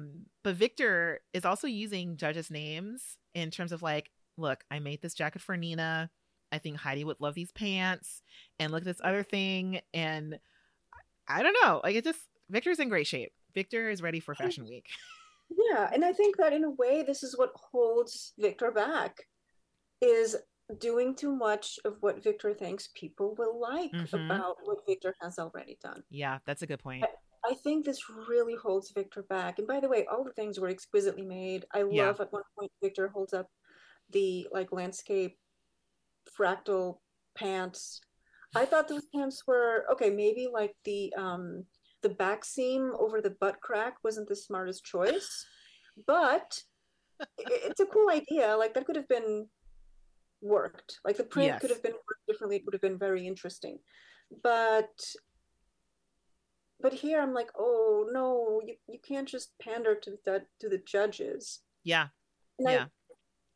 Victor is also using judges' names in terms of like, look, I made this jacket for Nina. I think Heidi would love these pants. And look at this other thing. And I don't know. Like, it's just, Victor's in great shape. Victor is ready for Fashion Week. Yeah. And I think that in a way, this is what holds Victor back, is doing too much of what Victor thinks people will like about what Victor has already done. Yeah, that's a good point. I think this really holds Victor back. And by the way, all the things were exquisitely made. I love at one point Victor holds up the like landscape fractal pants. I thought those pants were okay, maybe like the back seam over the butt crack wasn't the smartest choice, but it's a cool idea. Like that could have been worked. Like the print could have been worked differently. It would have been very interesting. But here I'm like, oh no, you can't just pander to the judges. Yeah. And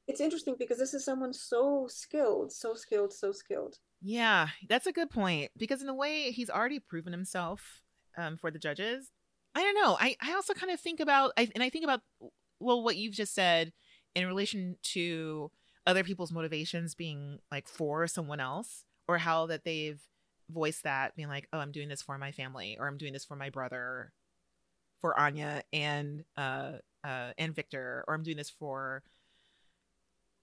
it's interesting because this is someone so skilled. Yeah, that's a good point. Because in a way, he's already proven himself for the judges. I don't know. I also kind of think about, well, what you've just said in relation to other people's motivations being like for someone else, or how that they've voiced that being like, oh, I'm doing this for my family, or I'm doing this for my brother, for Anya and Victor, or I'm doing this for...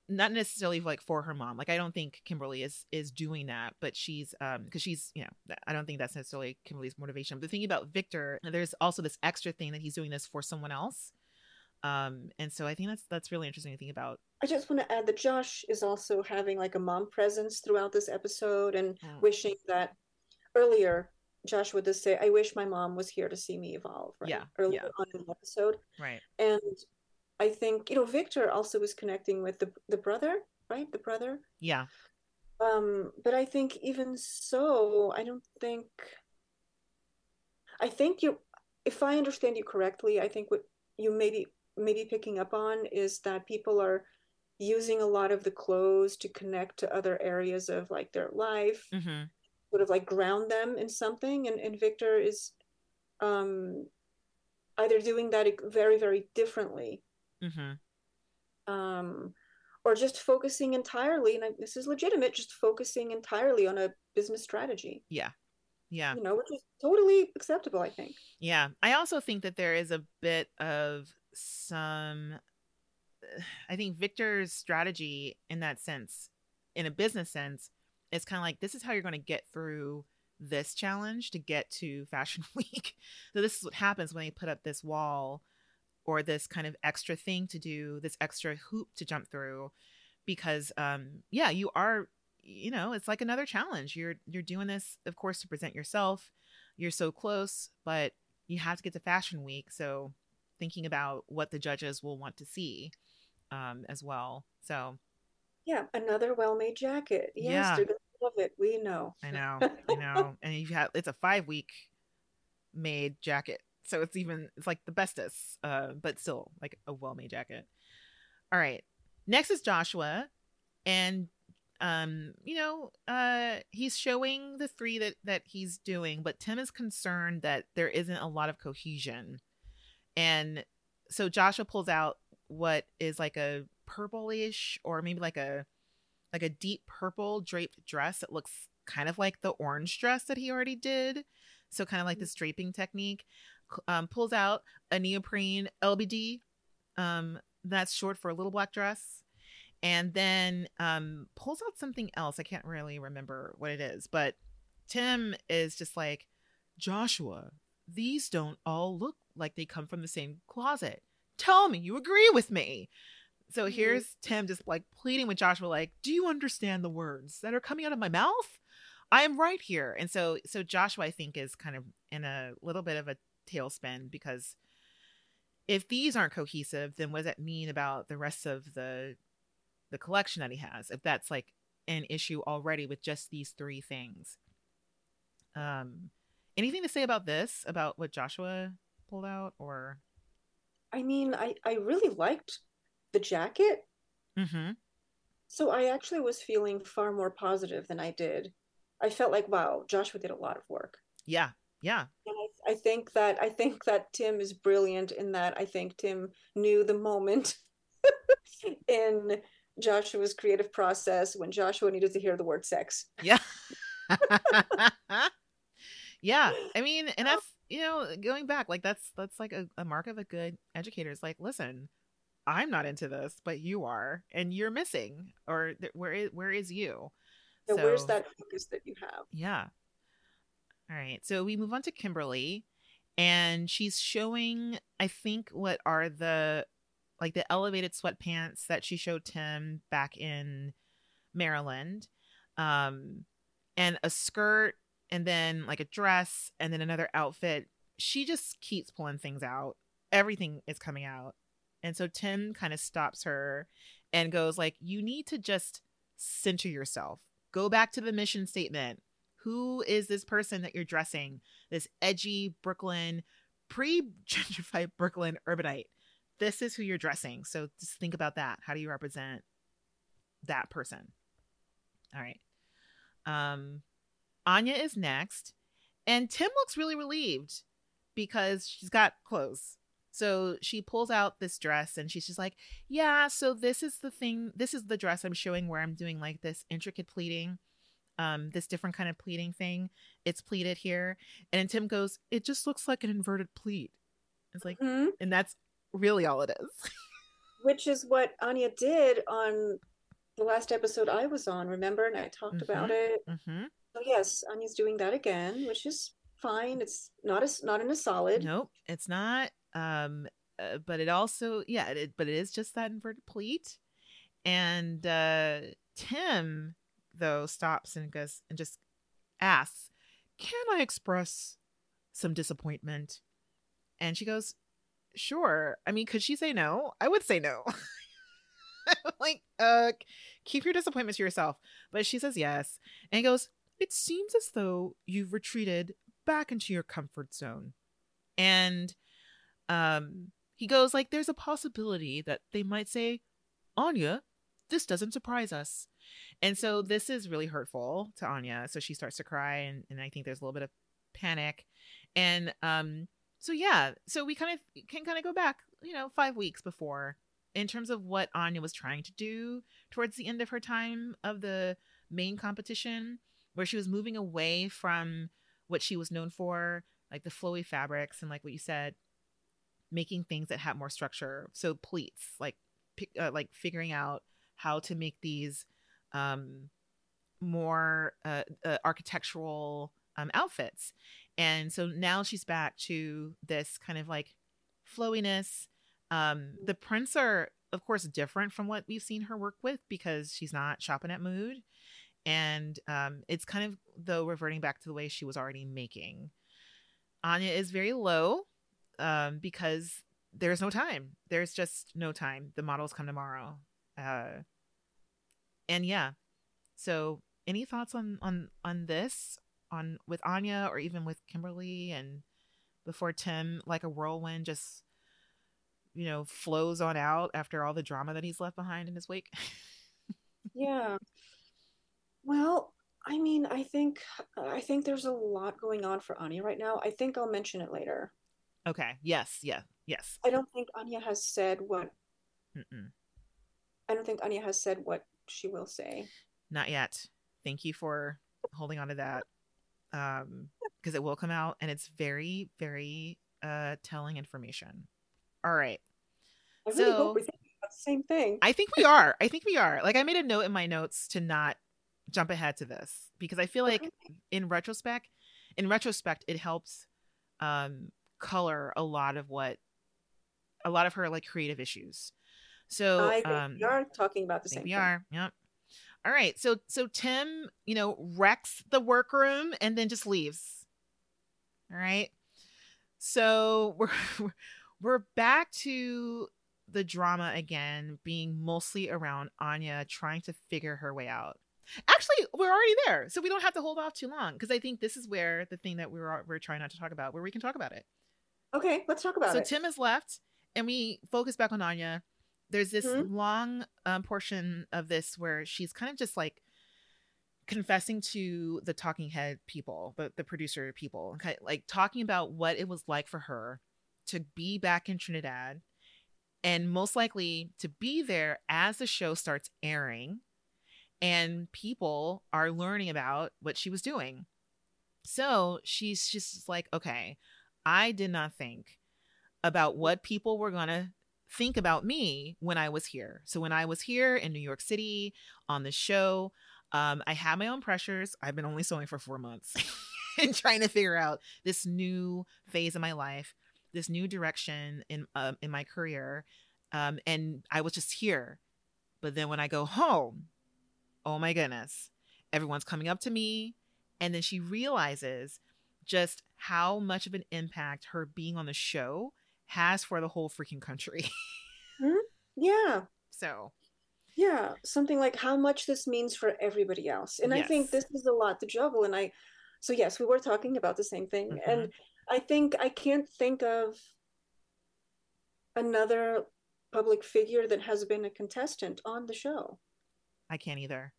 not necessarily like for her mom. Like I don't think Kimberly is doing that, but she's because she's, you know, I don't think that's necessarily Kimberly's motivation. But thinking about Victor, there's also this extra thing that he's doing this for someone else, and so I think that's really interesting to think about. I just want to add that Josh is also having like a mom presence throughout this episode and wishing that earlier Josh would just say, "I wish my mom was here to see me evolve." Right? Yeah, earlier on in the episode, right, and. I think, you know, Victor also was connecting with the brother, right? The brother. Yeah. But I think even so, I think you, if I understand you correctly, I think what you maybe picking up on is that people are using a lot of the clothes to connect to other areas of like their life, sort of like ground them in something. And Victor is either doing that very, very differently. Or just focusing entirely, and this is legitimate, just focusing entirely on a business strategy. Yeah. You know, which is totally acceptable, I think. Yeah. I also think that there is a bit of some, I think Victor's strategy in that sense, in a business sense, is kind of like, this is how you're going to get through this challenge to get to Fashion Week. So this is what happens when they put up this wall or this kind of extra thing to do, this extra hoop to jump through, because you are, you know, it's like another challenge. You're doing this, of course, to present yourself. You're so close, but you have to get to Fashion Week. So thinking about what the judges will want to see as well. So yeah, another well-made jacket. Yes, yeah. They're gonna love it. We know. I know. And it's a 5-week made jacket. So it's like the bestest, but still like a well-made jacket. All right. Next is Joshua. And, he's showing the three that he's doing, but Tim is concerned that there isn't a lot of cohesion. And so Joshua pulls out what is like a purplish or maybe like a deep purple draped dress that looks kind of like the orange dress that he already did. So kind of like this draping technique. Pulls out a neoprene LBD, that's short for a little black dress, and then pulls out something else. I can't really remember what it is, but Tim is just like, Joshua, these don't all look like they come from the same closet. Tell me you agree with me. So here's Tim just like pleading with Joshua, like, do you understand the words that are coming out of my mouth? I am right here. And so Joshua, I think, is kind of in a little bit of a tailspin, because if these aren't cohesive, then what does that mean about the rest of the collection that he has, if that's like an issue already with just these three things? Anything to say about this, about what Joshua pulled out? Or I mean, I really liked the jacket, so I actually was feeling far more positive than I did. I felt like, wow, Joshua did a lot of work. Yeah. And I think that Tim is brilliant in that. I think Tim knew the moment in Joshua's creative process when Joshua needed to hear the word sex. Yeah. Yeah. I mean, and that's, you know, going back, like that's like a mark of a good educator. It's like, listen, I'm not into this, but you are, and you're missing, or where is you? So where's that focus that you have? Yeah. All right. So we move on to Kimberly, and she's showing, I think, what are the elevated sweatpants that she showed Tim back in Maryland, and a skirt, and then like a dress, and then another outfit. She just keeps pulling things out. Everything is coming out. And so Tim kind of stops her and goes like, you need to just center yourself. Go back to the mission statement. Who is this person that you're dressing? This edgy Brooklyn, pre-gentrified Brooklyn urbanite. This is who you're dressing. So just think about that. How do you represent that person? All right. Anya is next. And Tim looks really relieved because she's got clothes. So she pulls out this dress and she's just like, yeah, so this is the thing. This is the dress I'm showing where I'm doing like this intricate pleating. This different kind of pleating thing. It's pleated here. And then Tim goes, it just looks like an inverted pleat. It's like, mm-hmm. And that's really all it is. Which is what Anya did on the last episode I was on, remember? And I talked mm-hmm. about it. Mm-hmm. So yes, Anya's doing that again, which is fine. It's not in a solid. Nope, it's not. But it also, yeah, but it is just that inverted pleat. And Tim... though stops and goes and just asks, can I express some disappointment? And she goes, sure. I mean, could she say no? I would say no. Like, keep your disappointments to yourself. But she says yes and goes, it seems as though you've retreated back into your comfort zone. And he goes like, there's a possibility that they might say, Anya, this doesn't surprise us. And so this is really hurtful to Anya. So she starts to cry. And I think there's a little bit of panic. And so we can go back, 5 weeks before in terms of what Anya was trying to do towards the end of her time of the main competition, where she was moving away from what she was known for, like the flowy fabrics and like what you said, making things that have more structure. So pleats, like figuring out how to make these more architectural outfits. And so now she's back to this kind of like flowiness. The prints are, of course, different from what we've seen her work with because she's not shopping at Mood. And it's kind of, though, reverting back to the way she was already making. Anya is very low because there's no time. There's just no time. The models come tomorrow. And yeah, so any thoughts on this, on with Anya or even with Kimberly and before Tim, like a whirlwind just, flows on out after all the drama that he's left behind in his wake? Yeah. Well, I mean, I think there's a lot going on for Anya right now. I think I'll mention it later. Okay. Yes. Yeah. Yes. I don't think Anya has said what she will say. Not yet. Thank you for holding on to that. Because it will come out and it's very, very telling information. All right. I really hope we're thinking about the same thing. I think we are. Like I made a note in my notes to not jump ahead to this because I feel like in retrospect, it helps color a lot of her like creative issues. So I think we are talking about the same thing. We are. Yep. All right. So Tim, wrecks the workroom and then just leaves. All right. So we're back to the drama again, being mostly around Anya trying to figure her way out. Actually, we're already there, so we don't have to hold off too long because I think this is where the thing that we're trying not to talk about, where we can talk about it. Okay, let's talk about it. So Tim has left, and we focus back on Anya. There's this long portion of this where she's kind of just like confessing to the talking head people, but the producer people, okay, like talking about what it was like for her to be back in Trinidad and most likely to be there as the show starts airing and people are learning about what she was doing. So she's just like, okay, I did not think about what people were going to think about me when I was here. So when I was here in New York City on the show, I had my own pressures. I've been only sewing for 4 months and trying to figure out this new phase of my life, this new direction in my career. And I was just here. But then when I go home, oh my goodness, everyone's coming up to me. And then she realizes just how much of an impact her being on the show has for the whole freaking country. Yeah. So. Yeah. Something like how much this means for everybody else. And yes. I think this is a lot to juggle. And so yes, we were talking about the same thing. Mm-hmm. And I think I can't think of another public figure that has been a contestant on the show. I can't either.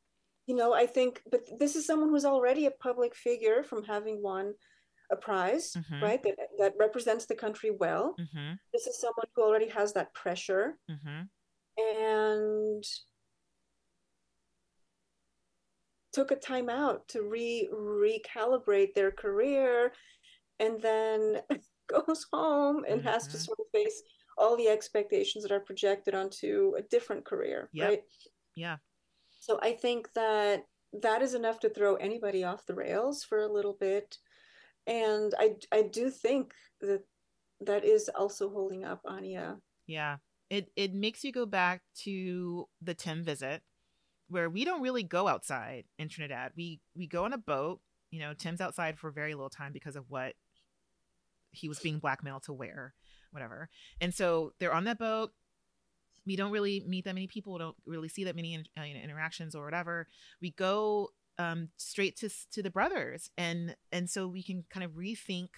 You know, I think, but this is someone who's already a public figure from having won a prize, mm-hmm. right? That represents the country well. Mm-hmm. This is someone who already has that pressure. Mm-hmm. And took a time out to recalibrate their career and then goes home and mm-hmm. has to sort of face all the expectations that are projected onto a different career, yep. right? Yeah. So I think that is enough to throw anybody off the rails for a little bit. And I do think that is also holding up Anya. Yeah. It makes you go back to the Tim visit where we don't really go outside in Trinidad. We go on a boat. You know, Tim's outside for very little time because of what he was being blackmailed to wear, whatever. And so they're on that boat. We don't really meet that many people. We don't really see that many interactions or whatever. We go straight to the brothers. And so we can kind of rethink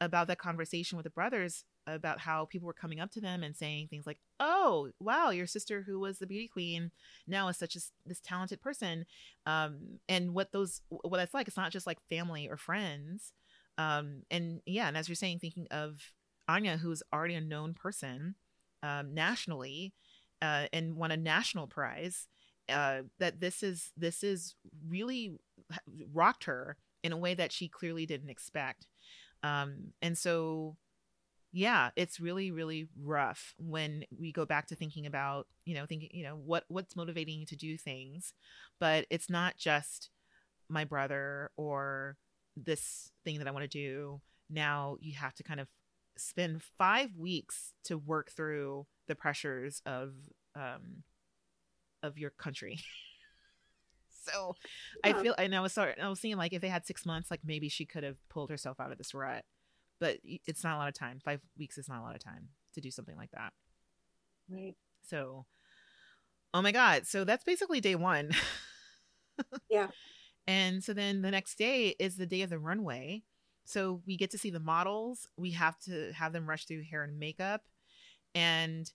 about that conversation with the brothers about how people were coming up to them and saying things like, oh, wow, your sister who was the beauty queen now is such this talented person. And what that's like. It's not just like family or friends. And yeah, and as you're saying, thinking of Anya, who's already a known person, nationally, and won a national prize, that this is really rocked her in a way that she clearly didn't expect. And so, yeah, it's really, really rough when we go back to thinking about, what's motivating you to do things, but it's not just my brother or this thing that I want to do. Now you have to kind of spend 5 weeks to work through the pressures of your country. So yeah. I was thinking like if they had 6 months, like maybe she could have pulled herself out of this rut, but it's not a lot of time. 5 weeks is not a lot of time to do something like that. Right. So, oh my God. So that's basically day one. Yeah. And so then the next day is the day of the runway. So we get to see the models. We have to have them rush through hair and makeup. And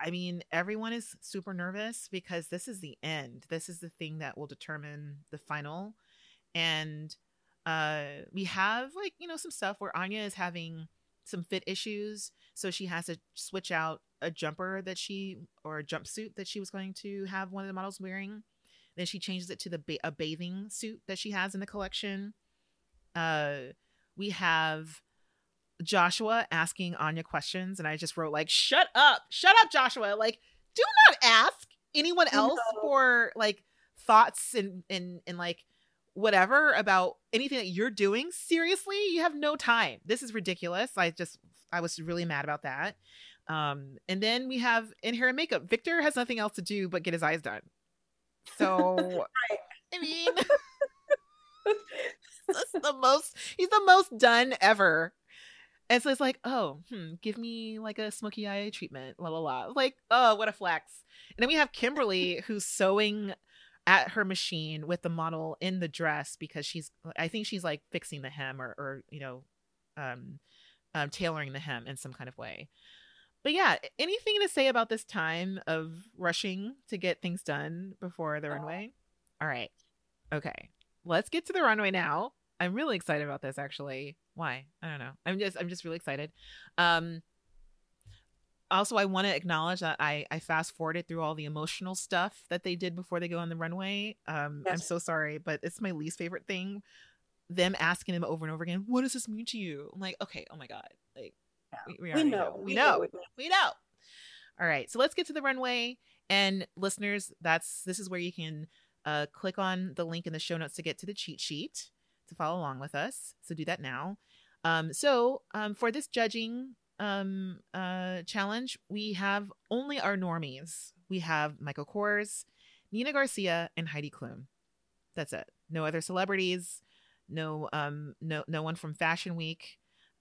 I mean, everyone is super nervous because this is the end. This is the thing that will determine the final. And we have like, some stuff where Anya is having some fit issues. So she has to switch out a jumper or a jumpsuit that she was going to have one of the models wearing. Then she changes it to a bathing suit that she has in the collection. We have Joshua asking Anya questions, and I just wrote like, shut up, Joshua. Like, do not ask anyone else for like thoughts and like whatever about anything that you're doing. Seriously, you have no time. This is ridiculous. I was really mad about that. And then we have in hair and makeup, Victor has nothing else to do but get his eyes done. So I mean. He's the most done ever, and so it's like, give me like a smoky eye treatment, la la la. Like, oh, what a flex. And then we have Kimberly who's sewing at her machine with the model in the dress because I think she's like fixing the hem or tailoring the hem in some kind of way. But yeah, anything to say about this time of rushing to get things done before the runway? All right. Okay, let's get to the runway now. I'm really excited about this, actually. Why? I don't know. I'm just really excited. Also, I want to acknowledge that I fast forwarded through all the emotional stuff that they did before they go on the runway. Yes. I'm so sorry, but it's my least favorite thing. Them asking them over and over again, what does this mean to you? I'm like, okay, oh my God. Like, we know. All right, so let's get to the runway. And listeners, this is where you can click on the link in the show notes to get to the cheat sheet to follow along with us. So do that now. For this judging challenge, we have only our normies. We have Michael Kors, Nina Garcia, and Heidi Klum. That's it. No other celebrities. No one from Fashion Week.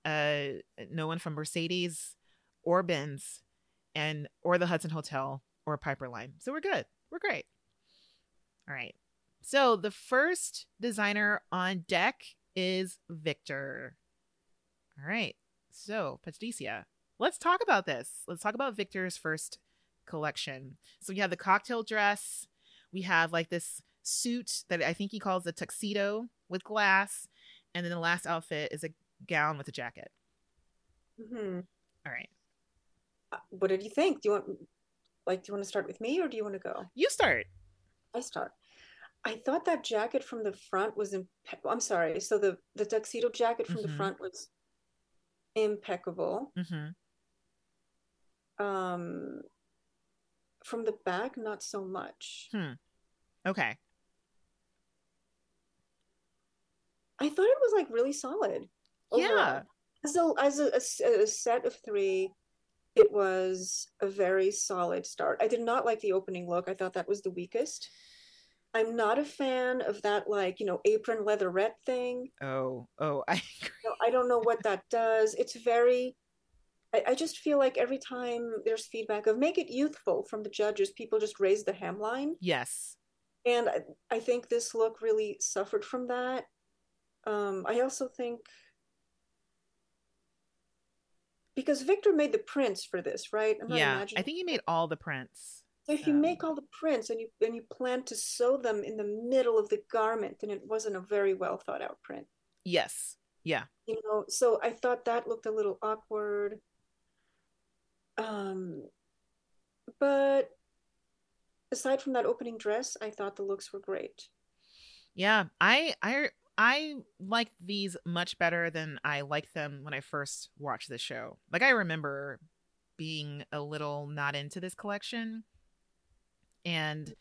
No one from Mercedes or Benz, and or the Hudson Hotel or Piperlime. So we're good. We're great. All right. So the first designer on deck is Victor. All right. So Patricia, let's talk about this. Let's talk about Victor's first collection. So we have the cocktail dress. We have like this suit that I think he calls a tuxedo with glass. And then the last outfit is a gown with a jacket. Mm-hmm. All right. What did you think? Do you want to start with me, or do you want to go? You start. I start. I thought that jacket from the front was impeccable. I'm sorry. So the tuxedo jacket from the front was impeccable. Mm-hmm. From the back, not so much. Okay. I thought it was like really solid. Overall. Yeah. As a set of three, it was a very solid start. I did not like the opening look. I thought that was the weakest. I'm not a fan of that, apron leatherette thing. Oh, I agree. I don't know what that does. It's very, I just feel like every time there's feedback of make it youthful from the judges, people just raise the hemline. Yes. And I think this look really suffered from that. I also think, because Victor made the prints for this, right? I think he made all the prints. So if you make all the prints and you plan to sew them in the middle of the garment, then it wasn't a very well thought out print. Yes. Yeah. So I thought that looked a little awkward. But aside from that opening dress, I thought the looks were great. Yeah. I like these much better than I liked them when I first watched the show. Like, I remember being a little not into this collection and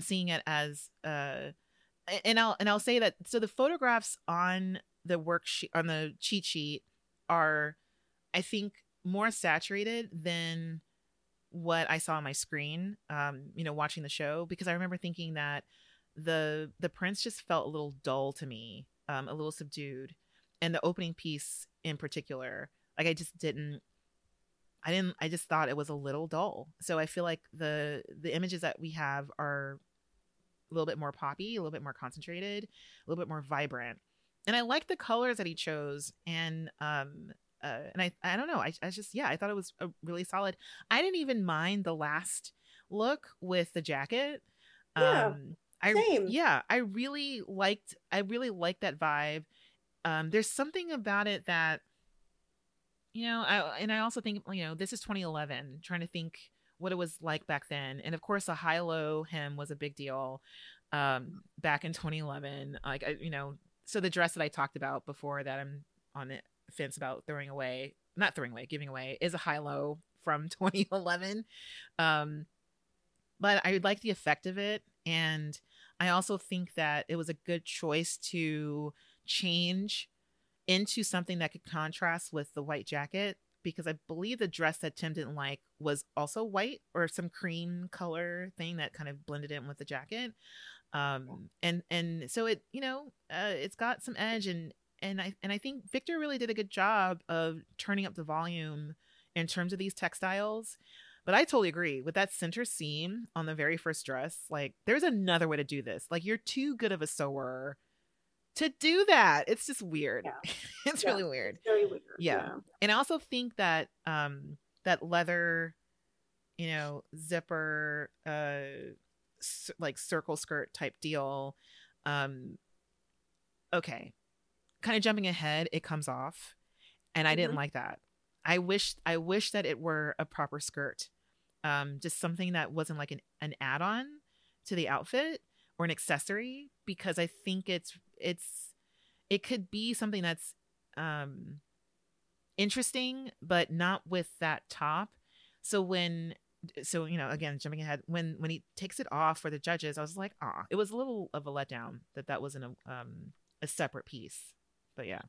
seeing it as I'll say that. So the photographs on the worksheet, on the cheat sheet, are, I think, more saturated than what I saw on my screen, watching the show, because I remember thinking that the prints just felt a little dull to me, a little subdued, and the opening piece in particular, like, I just thought it was a little dull. So I feel like the images that we have are a little bit more poppy, a little bit more concentrated, a little bit more vibrant, and I like the colors that he chose, and I don't know, I thought it was really solid. I didn't even mind the last look with the jacket. Yeah. Same. Yeah, I really liked that vibe. There's something about it that, I also think, this is 2011, trying to think what it was like back then. And of course, a high-low hem was a big deal back in 2011. Like, so the dress that I talked about before that I'm on the fence about giving away, is a high-low from 2011. But I like the effect of it. And I also think that it was a good choice to change into something that could contrast with the white jacket, because I believe the dress that Tim didn't like was also white, or some cream color thing that kind of blended in with the jacket. And so it, it's got some edge, and I think Victor really did a good job of turning up the volume in terms of these textiles. But I totally agree with that center seam on the very first dress. Like, there's another way to do this. Like, you're too good of a sewer to do that. It's just weird. Yeah. It's really weird. It's very weird. Yeah. And I also think that that leather, zipper, circle skirt type deal Okay. Kind of jumping ahead, it comes off. And I didn't like that. I wish that it were a proper skirt. Just something that wasn't like an add-on to the outfit or an accessory, because I think it could be something that's interesting, but not with that top. So you know, again, jumping ahead, when he takes it off for the judges, I was like, it was a little of a letdown that wasn't a separate piece. But yeah,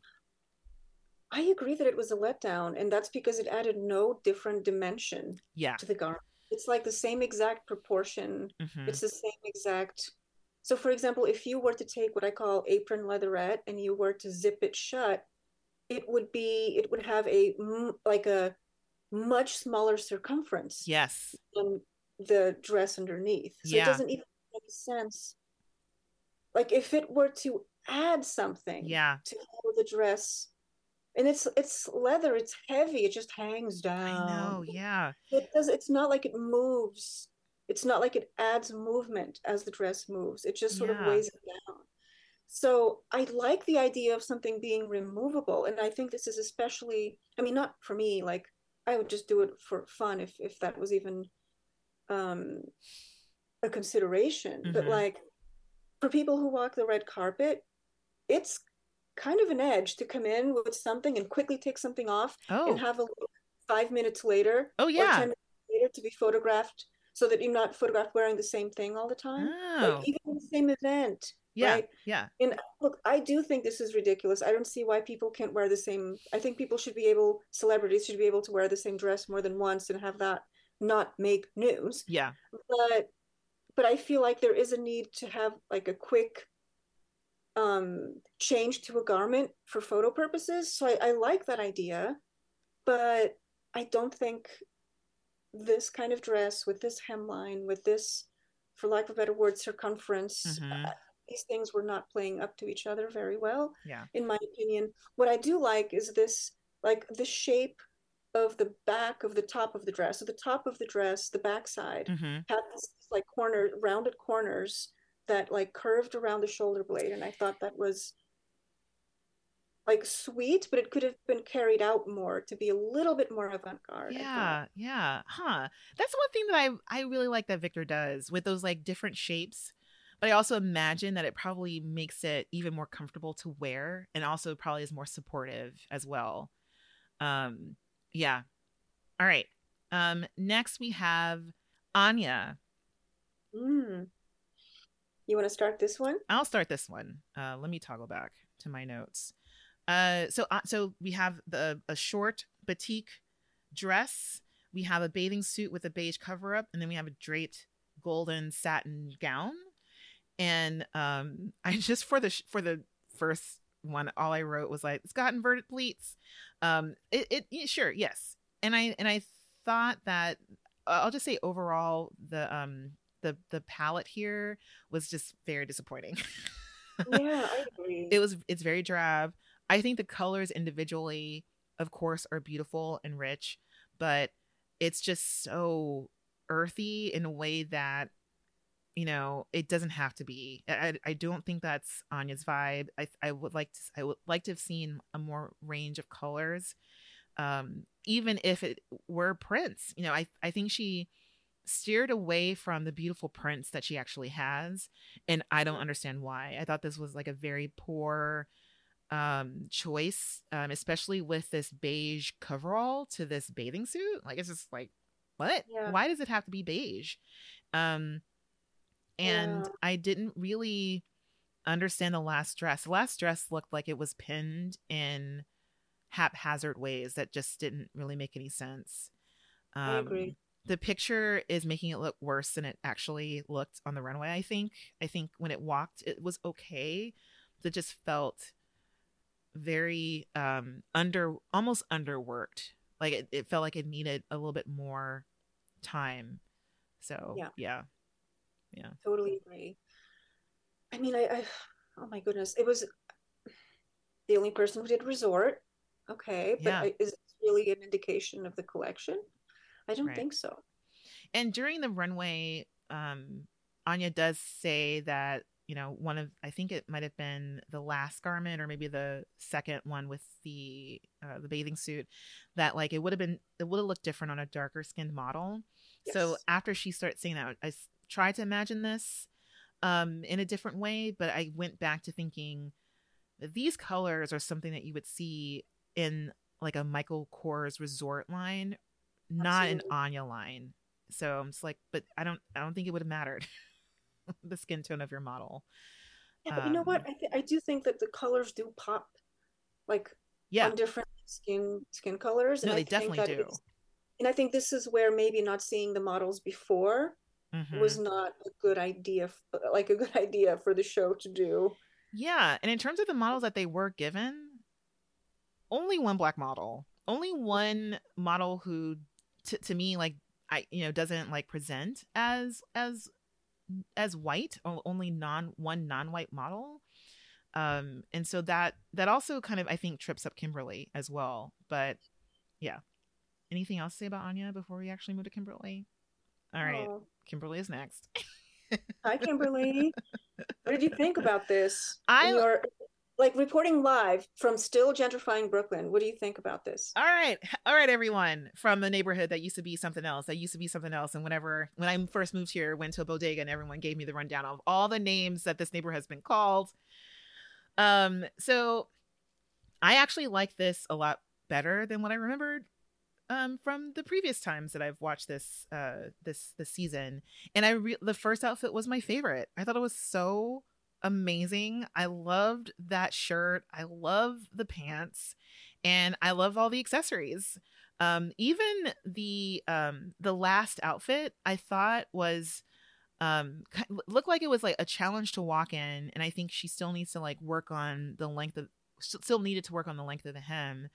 I agree that it was a letdown, and that's because it added no different dimension to the garment. It's like the same exact proportion. Mm-hmm. It's the same exact. So, for example, if you were to take what I call apron leatherette and you were to zip it shut, it would have a much smaller circumference. Yes. Than the dress underneath. So it doesn't even make any sense. Like if it were to add something to how the dress. And it's leather. It's heavy. It just hangs down. I know. Yeah. It's not like it moves. It's not like it adds movement as the dress moves. It just sort of weighs it down. So I like the idea of something being removable. And I think this is especially, I mean, not for me, like I would just do it for fun if that was even a consideration. Mm-hmm. But like for people who walk the red carpet, it's kind of an edge to come in with something and quickly take something off and have a look 5 minutes later or 10 minutes later to be photographed, so that you're not photographed wearing the same thing all the time. Oh. Like even in the same event. Yeah. Right? Yeah. And look, I do think this is ridiculous. I don't see why people can't wear the same. I think celebrities should be able to wear the same dress more than once and have that not make news. Yeah. But I feel like there is a need to have like a quick change to a garment for photo purposes. So I like that idea, but I don't think this kind of dress with this hemline, with this, for lack of a better word, circumference, these things were not playing up to each other very well, in my opinion. What I do like is this, like the shape of the back of the top of the dress. So the top of the dress, the backside, had this like rounded corners that like curved around the shoulder blade. And I thought that was like sweet, but it could have been carried out more to be a little bit more avant-garde. Yeah. Yeah. Huh. That's one thing that I really like that Victor does with those like different shapes, but I also imagine that it probably makes it even more comfortable to wear, and also probably is more supportive as well. Yeah. All right. Next we have Anya. You want to start this one? I'll start this one. Let me toggle back to my notes. So we have a short batik dress. We have a bathing suit with a beige cover up, and then we have a draped golden satin gown. And I just for the first one, all I wrote was like, it's got inverted pleats. Yes. And I thought that I'll just say overall the palette here was just very disappointing. Yeah, I agree. It's very drab. I think the colors individually, of course, are beautiful and rich, but it's just so earthy in a way that, you know, it doesn't have to be. I don't think that's Anya's vibe. I would like to have seen a more range of colors, even if it were prints. You know, I think she steered away from the beautiful prints that she actually has, and I don't understand why. I thought this was like a very poor choice, especially with this beige coverall to this bathing suit. Like, it's just like, what? Yeah. Why does it have to be beige? And I didn't really understand the last dress. The last dress looked like it was pinned in haphazard ways that just didn't really make any sense. I agree. The picture is making it look worse than it actually looked on the runway, I think. I think when it walked, it was okay. It just felt very almost underworked. Like it felt like it needed a little bit more time. So, yeah. Totally agree. I mean, I oh my goodness. It was the only person who did resort. Okay. But is it really an indication of the collection? I don't think so. And during the runway, Anya does say that you know, one of, I think it might have been the last garment or maybe the second one with the bathing suit, that like it would have looked different on a darker skinned model. Yes. So after she started saying that, I tried to imagine this in a different way, but I went back to thinking that these colors are something that you would see in like a Michael Kors resort line, not Absolutely. An Anya line. So I'm just like, but I don't think it would have mattered. The skin tone of your model. Yeah, but you know what? I do think that the colors do pop, like on different skin colors. No, and they definitely do. And I think this is where maybe not seeing the models before was not a good idea, for the show to do. Yeah, and in terms of the models that they were given, only one black model, only one model who, to me, like doesn't like present as white, only non-white model, and so that also kind of I think trips up Kimberly as well. But yeah, anything else to say about Anya before we actually move to Kimberly? All right, Kimberly is next. Hi, Kimberly. What did you think about this? You're like reporting live from still gentrifying Brooklyn. What do you think about this? All right, everyone from the neighborhood that used to be something else. And when I first moved here, went to a bodega and everyone gave me the rundown of all the names that this neighborhood has been called. So I actually like this a lot better than what I remembered from the previous times that I've watched this this season. And the first outfit was my favorite. I thought it was so amazing. I loved that shirt. I love the pants, and I love all the accessories. Even the last outfit I thought was looked like it was like a challenge to walk in, and I think she still needs to like work on the length of the hem.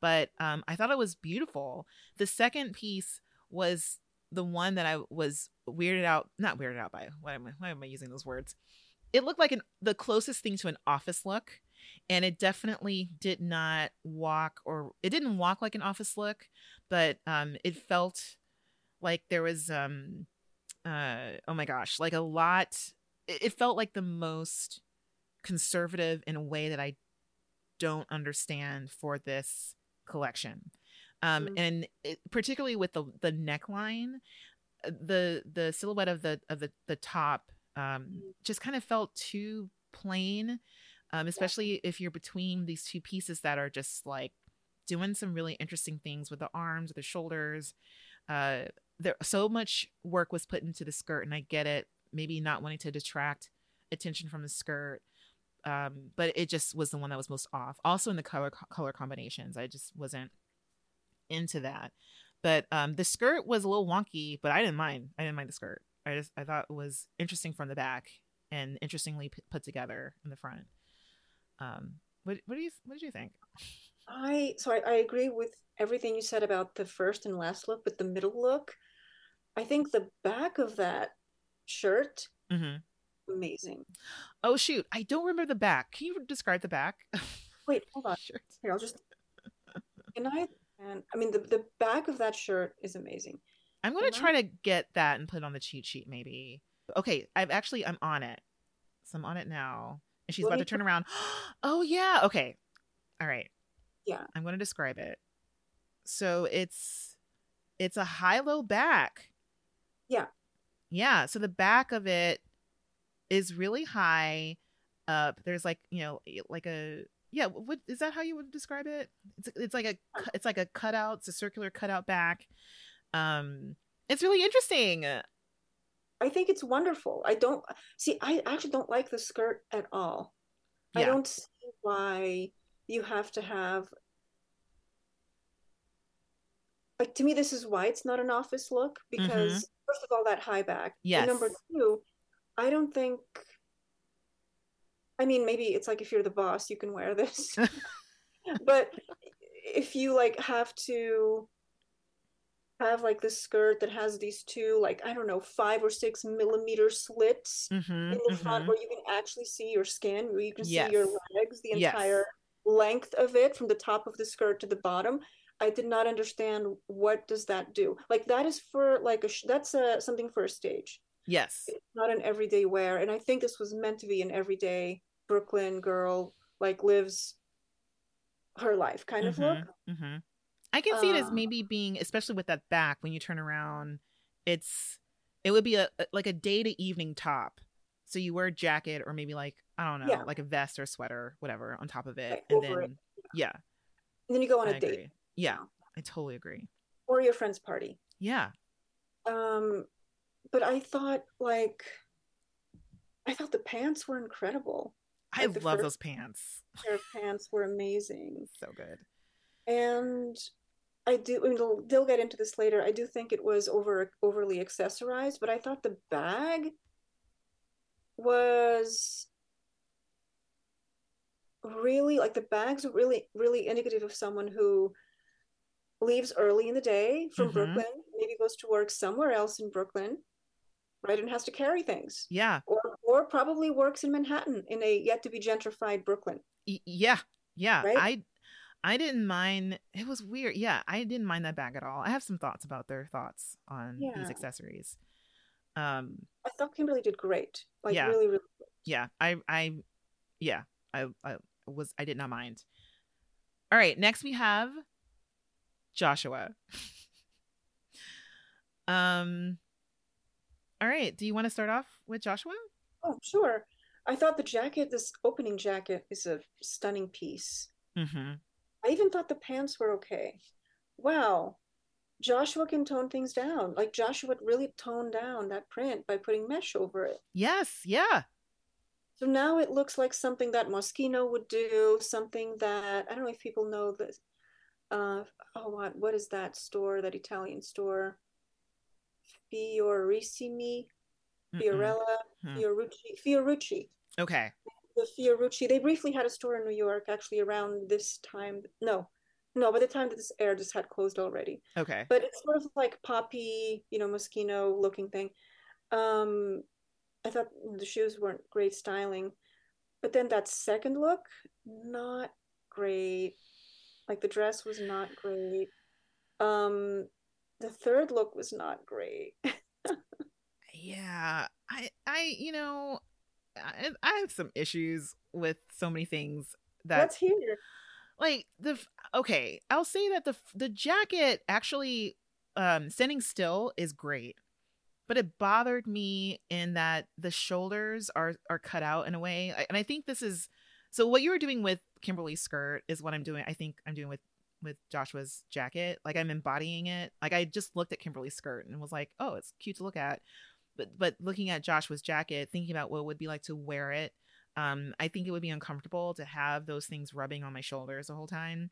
But I thought it was beautiful. The second piece was the one that I was not weirded out by. Why am I using those words? It looked like the closest thing to an office look, and it definitely didn't walk like an office look, but it felt like there was it felt like the most conservative in a way that I don't understand for this collection. And particularly with the neckline, the silhouette of the top just kind of felt too plain, especially if you're between these two pieces that are just like doing some really interesting things with the arms, with the shoulders. There so much work was put into the skirt, and I get it, maybe not wanting to detract attention from the skirt, but it just was the one that was most off. Also in the color combinations, I just wasn't into that. But the skirt was a little wonky, but I didn't mind the skirt. I thought it was interesting from the back and interestingly put together in the front. What did you think? I agree with everything you said about the first and last look, but the middle look, I think the back of that shirt, amazing. Oh shoot, I don't remember the back. Can you describe the back? Wait, hold on. Shirt. Here, I'll just. The back of that shirt is amazing. I'm going to try to get that and put it on the cheat sheet maybe. Okay, I'm on it. So I'm on it now. And she's about to turn around. Oh, yeah. Okay. All right. Yeah. I'm going to describe it. So it's a high-low back. Yeah. Yeah. So the back of it is really high up. There's like, like a... Yeah, what is that how you would describe it? It's like a cutout. It's a circular cutout back. It's really interesting. I think it's wonderful. I actually don't like the skirt at all. Yeah. I don't see why you have to have, like, to me, this is why it's not an office look, because first of all, that high back. Yes. And number two, I don't think, maybe it's like, if you're the boss, you can wear this, but if you like have to have like this skirt that has these two, like, I don't know, 5 or 6 millimeter slits in the front where you can actually see your skin, where you can see your legs, the entire length of it from the top of the skirt to the bottom. I did not understand, what does that do? Like, that is for like that's something for a stage. Yes. It's not an everyday wear. And I think this was meant to be an everyday Brooklyn girl, like lives her life kind of look. Mm-hmm. I can see it as maybe being, especially with that back, when you turn around, it would be a day to evening top. So you wear a jacket or maybe like a vest or sweater, whatever, on top of it. Like, and then, it. Yeah. And then you go on a date. Yeah, I totally agree. Or your friend's party. Yeah. But I thought the pants were incredible. I love those pants. Their pants were amazing. So good. And they'll get into this later. I do think it was overly accessorized, but I thought the bag was really, like, the bag's really, really indicative of someone who leaves early in the day from Brooklyn, maybe goes to work somewhere else in Brooklyn, right, and has to carry things. Yeah. Or probably works in Manhattan in a yet to be gentrified Brooklyn. Yeah. Yeah. Right? I didn't mind. It was weird. Yeah, I didn't mind that bag at all. I have some thoughts about their thoughts on these accessories. I thought Kimberly did great. Like, really, really great. Yeah. I did not mind. All right. Next we have Joshua. All right. Do you want to start off with Joshua? Oh, sure. I thought the jacket, this opening jacket, is a stunning piece. Mm-hmm. I even thought the pants were okay. Wow. Joshua can tone things down. Like, Joshua really toned down that print by putting mesh over it. Yes. Yeah. So now it looks like something that Moschino would do, something that, I don't know if people know this. What is that store, that Italian store? Fiorucci. Okay. The Fiorucci. They briefly had a store in New York, actually, around this time. No, by the time that this aired, this had closed already. Okay. But it's sort of like poppy, Moschino looking thing. I thought the shoes weren't great styling, but then that second look, not great. Like, the dress was not great. The third look was not great. Yeah, I have some issues with so many things that. Let's hear. Like, I'll say that the jacket actually, standing still, is great, but it bothered me in that the shoulders are cut out in a way, and I think this is. So what you were doing with Kimberly's skirt is what I'm doing. I think I'm doing with Joshua's jacket. Like, I'm embodying it. Like, I just looked at Kimberly's skirt and was like, oh, it's cute to look at. But looking at Joshua's jacket, thinking about what it would be like to wear it, I think it would be uncomfortable to have those things rubbing on my shoulders the whole time.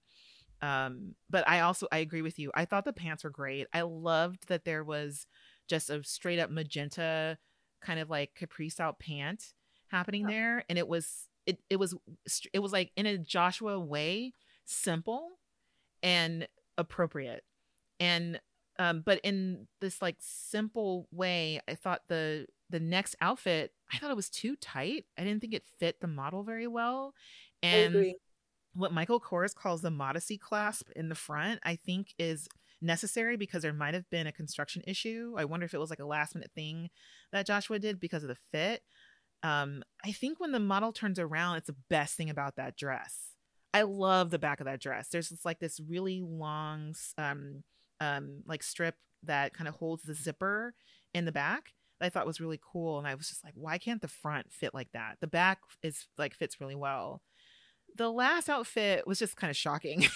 But I agree with you. I thought the pants were great. I loved that there was just a straight up magenta kind of like capri style pant happening there. And it was like, in a Joshua way, simple and appropriate. And but in this like simple way, I thought the next outfit, I thought it was too tight. I didn't think it fit the model very well. And what Michael Kors calls the modesty clasp in the front, I think is necessary because there might have been a construction issue. I wonder if it was like a last minute thing that Joshua did because of the fit. I think when the model turns around, it's the best thing about that dress. I love the back of that dress. There's just like this really long, like strip that kind of holds the zipper in the back that I thought was really cool. And I was just like, why can't the front fit like that? The back is like, fits really well. The last outfit was just kind of shocking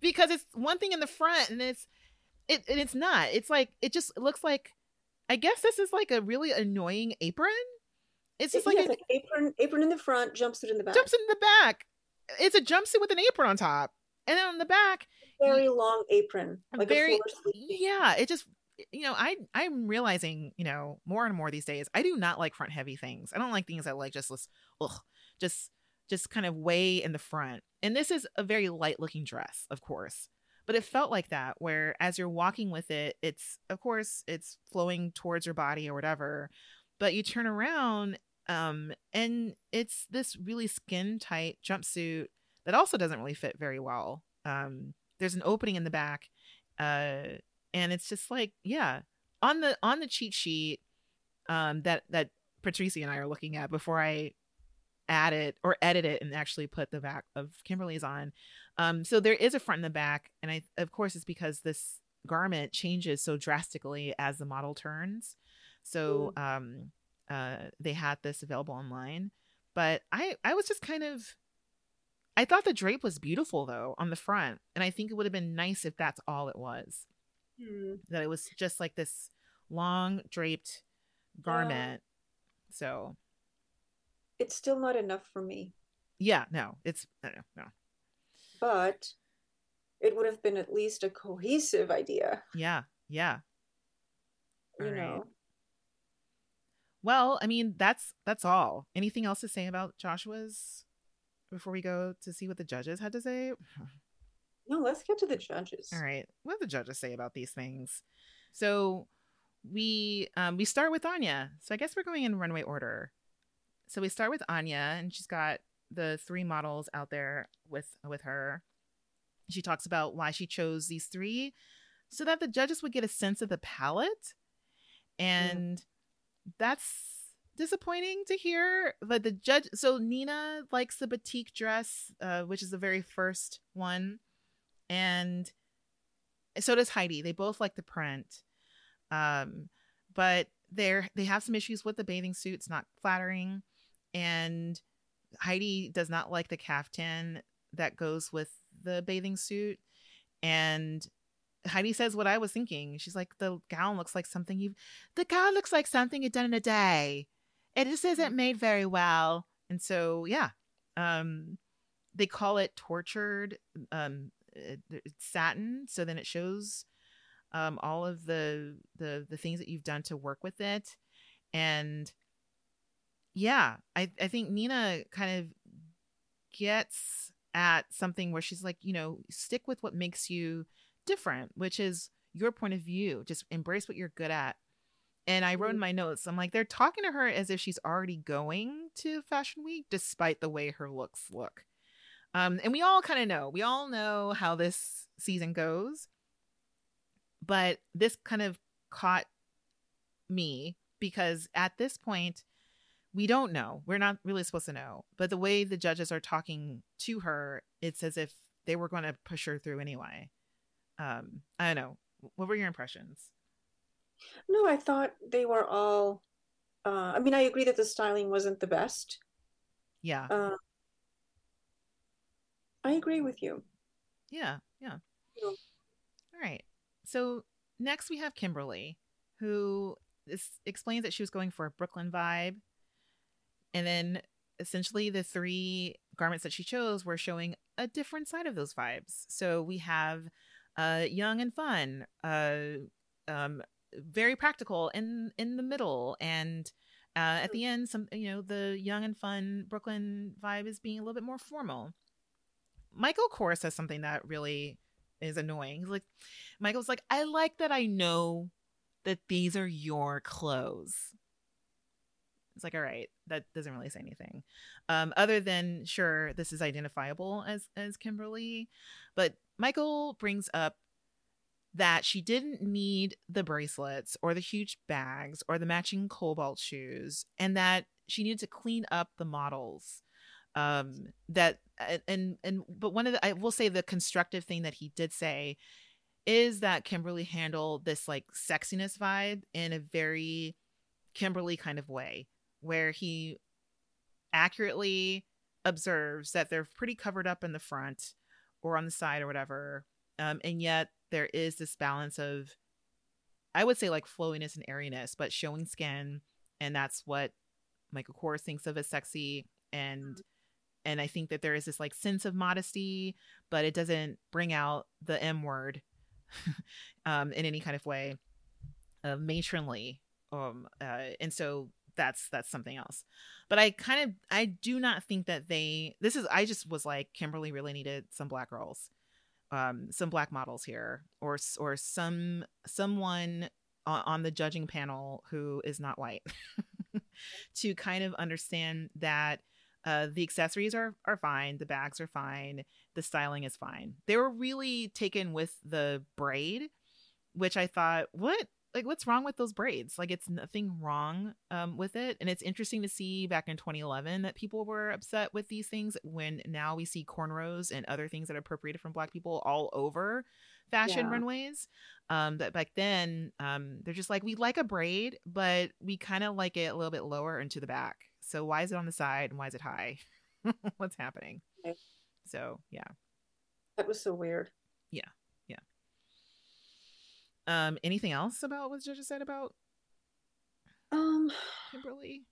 because it's one thing in the front and it's not, it's like, it just looks like, I guess this is like a really annoying apron. It's just like an apron in the front, jumpsuit in the back. Jumpsuit in the back. It's a jumpsuit with an apron on top, and then on the back, very long apron, like a full sleeve. Yeah, it just I'm realizing more and more these days I do not like front heavy things. I don't like things that like just kind of way in the front. And this is a very light looking dress, of course. But it felt like that, where as you're walking with it, it's, of course, it's flowing towards your body or whatever. But you turn around and it's this really skin tight jumpsuit that also doesn't really fit very well. There's an opening in the back and it's just like, yeah, on the cheat sheet that Patricia and I are looking at before I add it or edit it and actually put the back of Kimberly's on. So there is a front and a back, and I, of course, it's because this garment changes so drastically as the model turns. So they had this available online, but I was just kind of, I thought the drape was beautiful though on the front, and I think it would have been nice if that's all it was, that it was just like this long draped garment. So it's still not enough for me. Yeah, no, it's, I don't know, no. But it would have been at least a cohesive idea. Yeah, yeah. You all know. Right. Well, I mean, that's all. Anything else to say about Joshua's before we go to see what the judges had to say? No, let's get to the judges. All right. What did the judges say about these things? So we start with Anya. So I guess we're going in runway order. So we start with Anya, and she's got the three models out there with her. She talks about why she chose these three so that the judges would get a sense of the palette. And that's disappointing to hear. But the judge, so Nina likes the batik dress, which is the very first one. And so does Heidi. They both like the print. But they have some issues with the bathing suit. It's not flattering. And Heidi does not like the caftan that goes with the bathing suit. And Heidi says what I was thinking. She's like, the gown looks like something you've done in a day. It just isn't made very well. And so, yeah, they call it tortured satin. So then it shows all of the things that you've done to work with it. And yeah, I think Nina kind of gets at something where she's like, you know, stick with what makes you different, which is your point of view. Just embrace what you're good at. And I wrote in my notes, I'm like, they're talking to her as if she's already going to Fashion Week, despite the way her looks look. And we all kind of know. We all know how this season goes. But this kind of caught me because at this point, we don't know. We're not really supposed to know. But the way the judges are talking to her, it's as if they were going to push her through anyway. I don't know. What were your impressions? No, I thought they were all... I mean, I agree that the styling wasn't the best. Yeah. I agree with you. Yeah, yeah. Yeah. All right. So next we have Kimberly, who explains that she was going for a Brooklyn vibe. And then essentially the three garments that she chose were showing a different side of those vibes. So we have young and fun, very practical in the middle. And at the end, the young and fun Brooklyn vibe is being a little bit more formal. Michael Kors says something that really is annoying. He's like, Michael's like, I like that I know that these are your clothes. It's like, all right, that doesn't really say anything. Other than, sure, this is identifiable as Kimberly. But Michael brings up that she didn't need the bracelets or the huge bags or the matching cobalt shoes, and that she needed to clean up the models. But one of the, I will say the constructive thing that he did say is that Kimberly handled this like sexiness vibe in a very Kimberly kind of way, where he accurately observes that they're pretty covered up in the front or on the side or whatever. And yet there is this balance of, I would say, like flowiness and airiness, but showing skin. And that's what Michael Kors thinks of as sexy. And I think that there is this like sense of modesty, but it doesn't bring out the M word in any kind of way, matronly. And so that's something else. But I do not think that I just was like, Kimberly really needed some black girls, some black models here, or someone on the judging panel who is not white to kind of understand that the accessories are fine, the bags are fine, the styling is fine. They were really taken with the braid, which I thought, what? like, what's wrong with those braids? Like, it's nothing wrong with it. And it's interesting to see back in 2011 that people were upset with these things, when now we see cornrows and other things that are appropriated from Black people all over fashion runways. That back then, they're just like, we like a braid, but we kind of like it a little bit lower into the back. So why is it on the side and why is it high? What's happening? Okay. So, yeah. That was so weird. Yeah. Yeah. Anything else about what Judge said about Kimberly?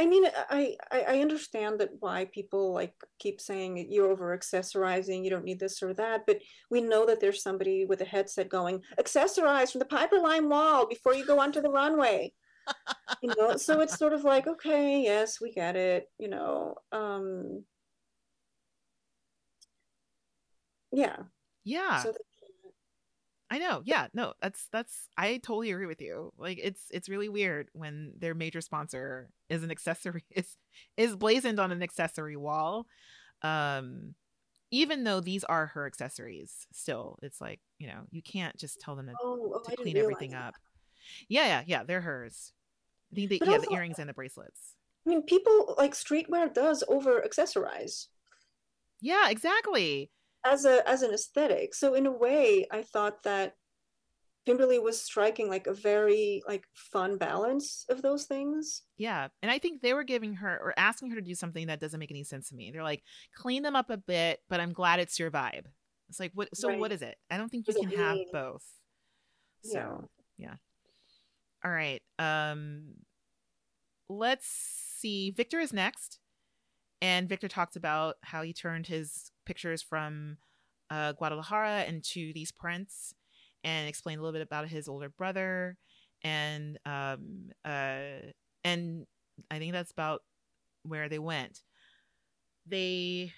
I mean, I understand that why people like keep saying you're over accessorizing, you don't need this or that, but we know that there's somebody with a headset going, accessorize from the Piperlime wall before you go onto the runway. You know, so it's sort of like, okay, yes, we get it, you know. Yeah. So I know. Yeah. No, that's I totally agree with you. Like, it's really weird when their major sponsor is an accessory, is blazoned on an accessory wall. Even though these are her accessories, still, it's like, you know, you can't just tell them to clean everything up. Yeah. They're hers. I think the earrings and the bracelets. I mean, people like streetwear does over accessorize. Yeah, exactly. As an aesthetic. So in a way, I thought that Kimberly was striking like a very like fun balance of those things. Yeah. And I think they were giving her or asking her to do something that doesn't make any sense to me. They're like, clean them up a bit, but I'm glad it's your vibe. It's like, what? So right. What is it? I don't think you can have both. So yeah. All right. Let's see. Victor is next. And Victor talks about how he turned his pictures from Guadalajara into these prints, and explained a little bit about his older brother, and I think that's about where they went. They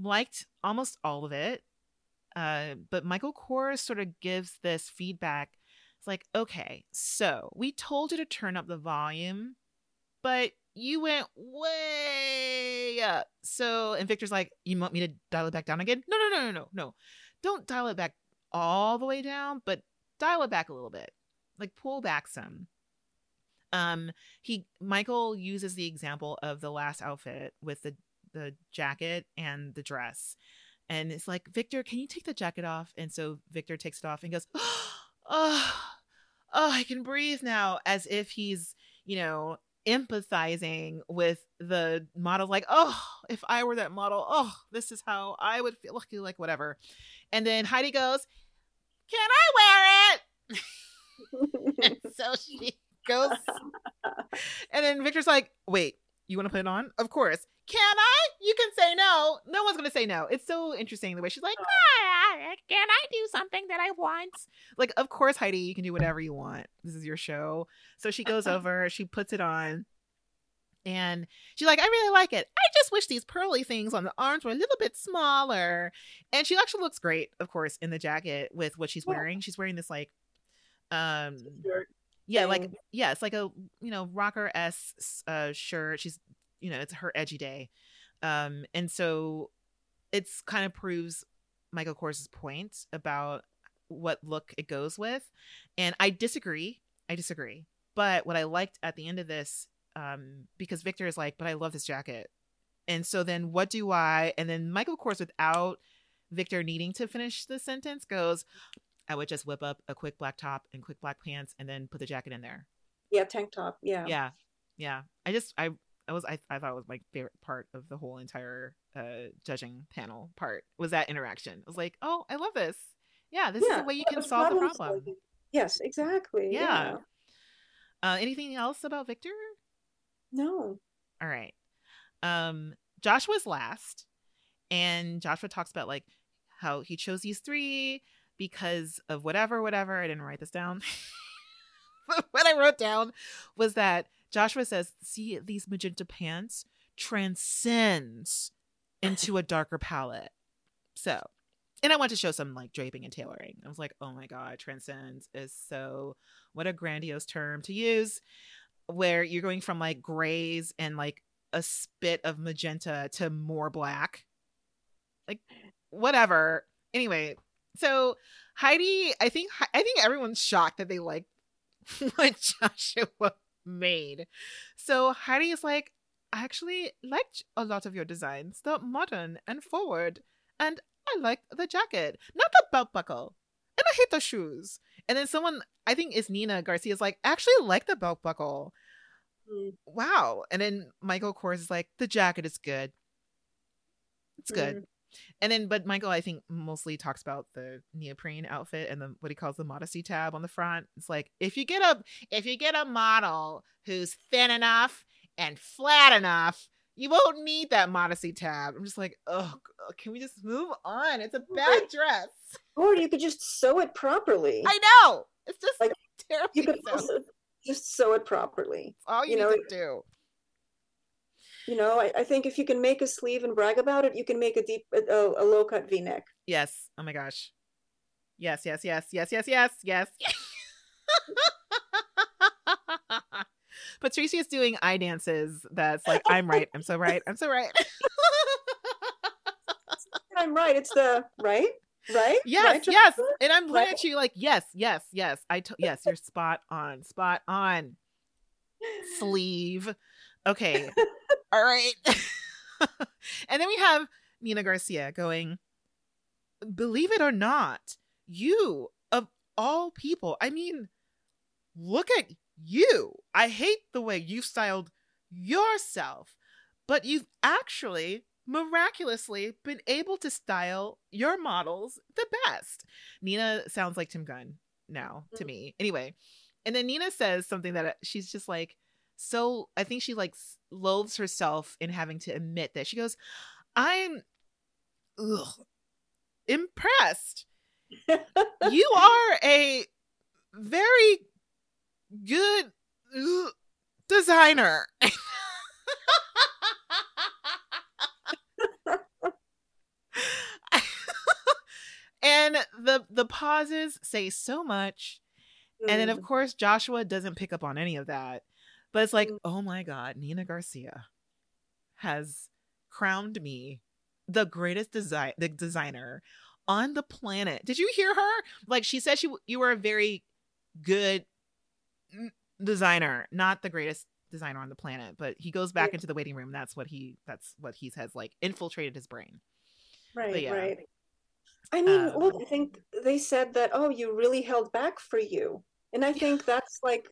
liked almost all of it, but Michael Kors sort of gives this feedback. It's like, okay, so we told you to turn up the volume, but you went way up. So, and Victor's like, you want me to dial it back down again? No. Don't dial it back all the way down, but dial it back a little bit. Like, pull back some. Michael uses the example of the last outfit with the jacket and the dress. And it's like, Victor, can you take the jacket off? And so Victor takes it off and goes, oh, I can breathe now. As if he's, you know, empathizing with the model, like, oh, if I were that model, oh, this is how I would feel, like whatever. And then Heidi goes, can I wear it? And so she goes, and then Victor's like, wait, you want to put it on? Of course. Can I? You can say no. No one's going to say no. It's so interesting the way she's like, can I do something that I want? Like, of course, Heidi, you can do whatever you want. This is your show. So she goes over, she puts it on, and she's like, I really like it. I just wish these pearly things on the arms were a little bit smaller. And she actually looks great, of course, in the jacket with what she's wearing. She's wearing this like, it's like a, you know, rocker-esque shirt. She's, you know, it's her edgy day. And so it's kind of proves Michael Kors's point about what look it goes with. And I disagree. But what I liked at the end of this, because Victor is like, but I love this jacket. And so then what do I? And then Michael Kors, without Victor needing to finish the sentence, goes, I would just whip up a quick black top and quick black pants and then put the jacket in there. Yeah, tank top. Yeah. Yeah. Yeah. I thought it was my favorite part of the whole entire judging panel part was that interaction. I was like, oh, I love this. Yeah, this is the way you can solve the problem. Solving. Yes, exactly. Yeah. Anything else about Victor? No. All right. Joshua's last, and Joshua talks about like how he chose these three because of whatever. I didn't write this down. But what I wrote down was that Joshua says, see, these magenta pants transcends into a darker palette. So, and I want to show some like draping and tailoring. I was like, oh my God, transcends is so, what a grandiose term to use, where you're going from like grays and like a spit of magenta to more black, like whatever. Anyway, so Heidi, I think everyone's shocked that they liked what Joshua made. So Heidi is like, I actually liked a lot of your designs. They're modern and forward. And I liked the jacket, not the belt buckle. And I hate the shoes. And then someone, I think it's Nina Garcia, is like, I actually like the belt buckle. Wow. And then Michael Kors is like, the jacket is good. It's good. And then, but Michael, I think, mostly talks about the neoprene outfit and the what he calls the modesty tab on the front. It's like, if you get a model who's thin enough and flat enough, you won't need that modesty tab. I'm just like, oh, can we just move on? It's a bad dress. Or you could just sew it properly. I know. It's just like, terrible. You could also just sew it properly. It's all you need to do. You know, I think if you can make a sleeve and brag about it, you can make a low-cut V-neck. Yes. Oh, my gosh. Yes. Patricia is doing eye dances that's like, I'm right. I'm so right. I'm so right. I'm right. It's the right. Right? Yes. Right, yes. And I'm looking at you like, yes. Yes, you're spot on. Sleeve. Okay. All right. And then we have Nina Garcia going, believe it or not, you of all people, I mean, look at you. I hate the way you've styled yourself, but you've actually miraculously been able to style your models the best. Nina sounds like Tim Gunn now to me. Anyway. And then Nina says something that she's just like, so I think she like loathes herself in having to admit that. She goes, I'm impressed. You are a very good designer. And the pauses say so much. And then, of course, Joshua doesn't pick up on any of that. But it's like, oh my God, Nina Garcia has crowned me the greatest designer on the planet. Did you hear her? Like she said, you were a very good designer, not the greatest designer on the planet. But he goes back into the waiting room. That's what he has like infiltrated his brain. Right, yeah. Right. I mean, look, I think they said that, oh, you really held back for you. And I think that's like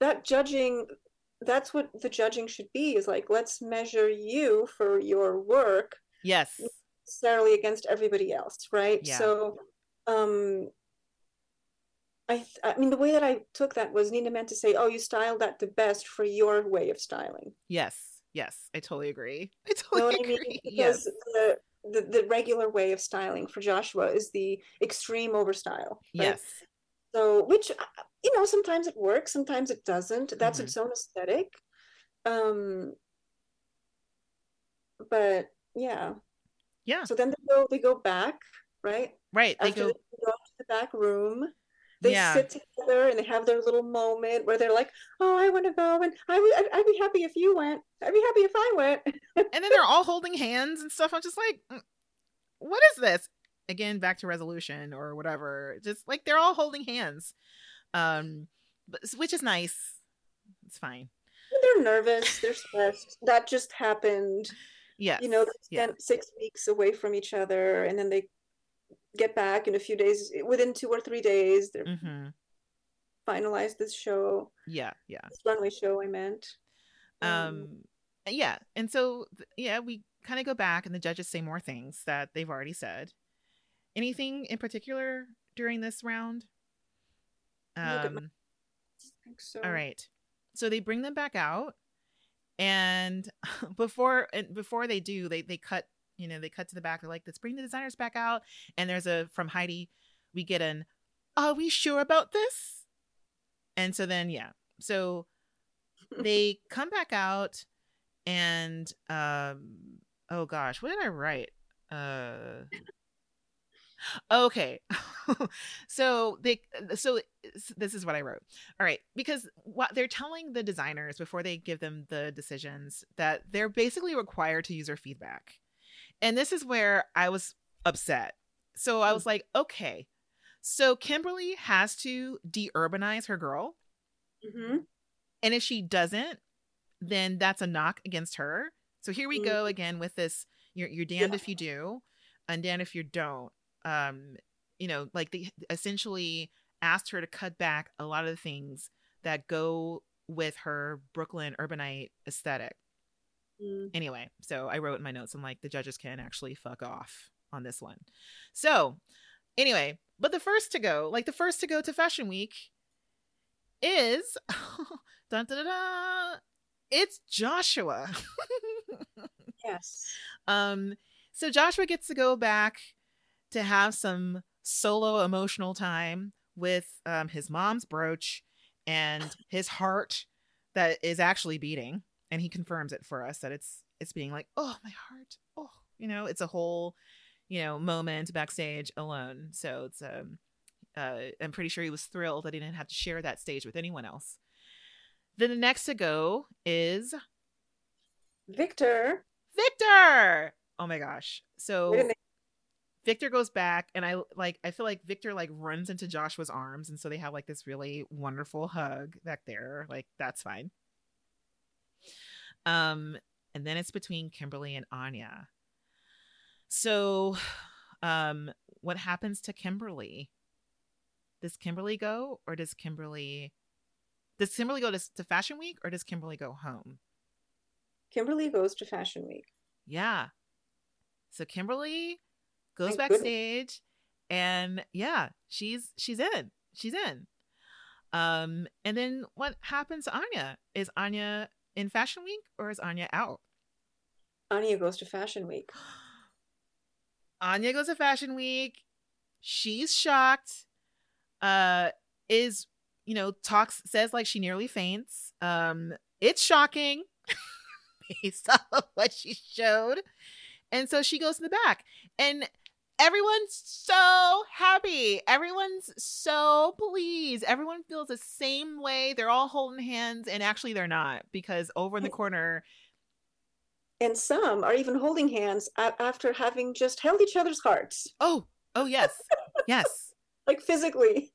that judging. That's what the judging should be, is like, let's measure you for your work. Yes. Not necessarily against everybody else, right? Yeah. So, I mean, the way that I took that was Nina meant to say, oh, you styled that the best for your way of styling. Yes. I totally agree. I totally agree. I mean? Because the regular way of styling for Joshua is the extreme overstyle. Right? Yes. So, which, you know, sometimes it works, sometimes it doesn't. That's its own aesthetic. But yeah. Yeah. So then they go back, right? Right. They go to the back room. They sit together and they have their little moment where they're like, oh, I want to go. And I'd be happy if you went. I'd be happy if I went. And then they're all holding hands and stuff. I'm just like, what is this? Again, back to resolution or whatever. Just like they're all holding hands, which is nice. It's fine. They're nervous. They're stressed. That just happened. Yeah. You know, they spent 6 weeks away from each other, and then they get back in a few days. Within 2 or 3 days, they're finalized this show. Yeah. This runway show, I meant. Yeah. And so, yeah, we kind of go back, and the judges say more things that they've already said. Anything in particular during this round? I think so. All right. So they bring them back out, and before they do, they cut to the back. They're like, let's bring the designers back out. And there's from Heidi, we get an, are we sure about this? And so then, yeah. So they come back out and, oh gosh, what did I write? Okay. So this is what I wrote. All right. Because what they're telling the designers before they give them the decisions that they're basically required to use their feedback. And this is where I was upset. So I was like, okay, So Kimberly has to de-urbanize her girl. Mm-hmm. And if she doesn't, then that's a knock against her. So here we go again with this. You're damned if you do and damned if you don't. You know, like they essentially asked her to cut back a lot of the things that go with her Brooklyn urbanite aesthetic. Anyway, so I wrote in my notes, I'm like, the judges can actually fuck off on this one. So anyway, but the first to go to Fashion Week is dun, dun, dun, dun, it's Joshua. Yes. So Joshua gets to go back to have some solo emotional time with his mom's brooch and his heart that is actually beating. And he confirms it for us that it's being like, oh, my heart. Oh, you know, it's a whole, you know, moment backstage alone. So it's I'm pretty sure he was thrilled that he didn't have to share that stage with anyone else. Then the next to go is Victor. Oh, my gosh. So Victor goes back and I feel like Victor like runs into Joshua's arms. And so they have like this really wonderful hug back there. Like, that's fine. And then it's between Kimberly and Anya. So, what happens to Kimberly? Does Kimberly go to Fashion Week or does Kimberly go home? Kimberly goes to Fashion Week. Yeah. So Kimberly goes backstage and yeah, she's in. And then what happens to Anya? Is Anya in Fashion Week or is Anya out? Anya goes to Fashion Week. Anya goes to Fashion Week. She's shocked. Says like she nearly faints. It's shocking based on what she showed. And so she goes in the back and everyone's so happy. Everyone's so pleased. Everyone feels the same way. They're all holding hands, and actually they're not, because over in the corner. And some are even holding hands after having just held each other's hearts. Oh yes. Yes. Like physically.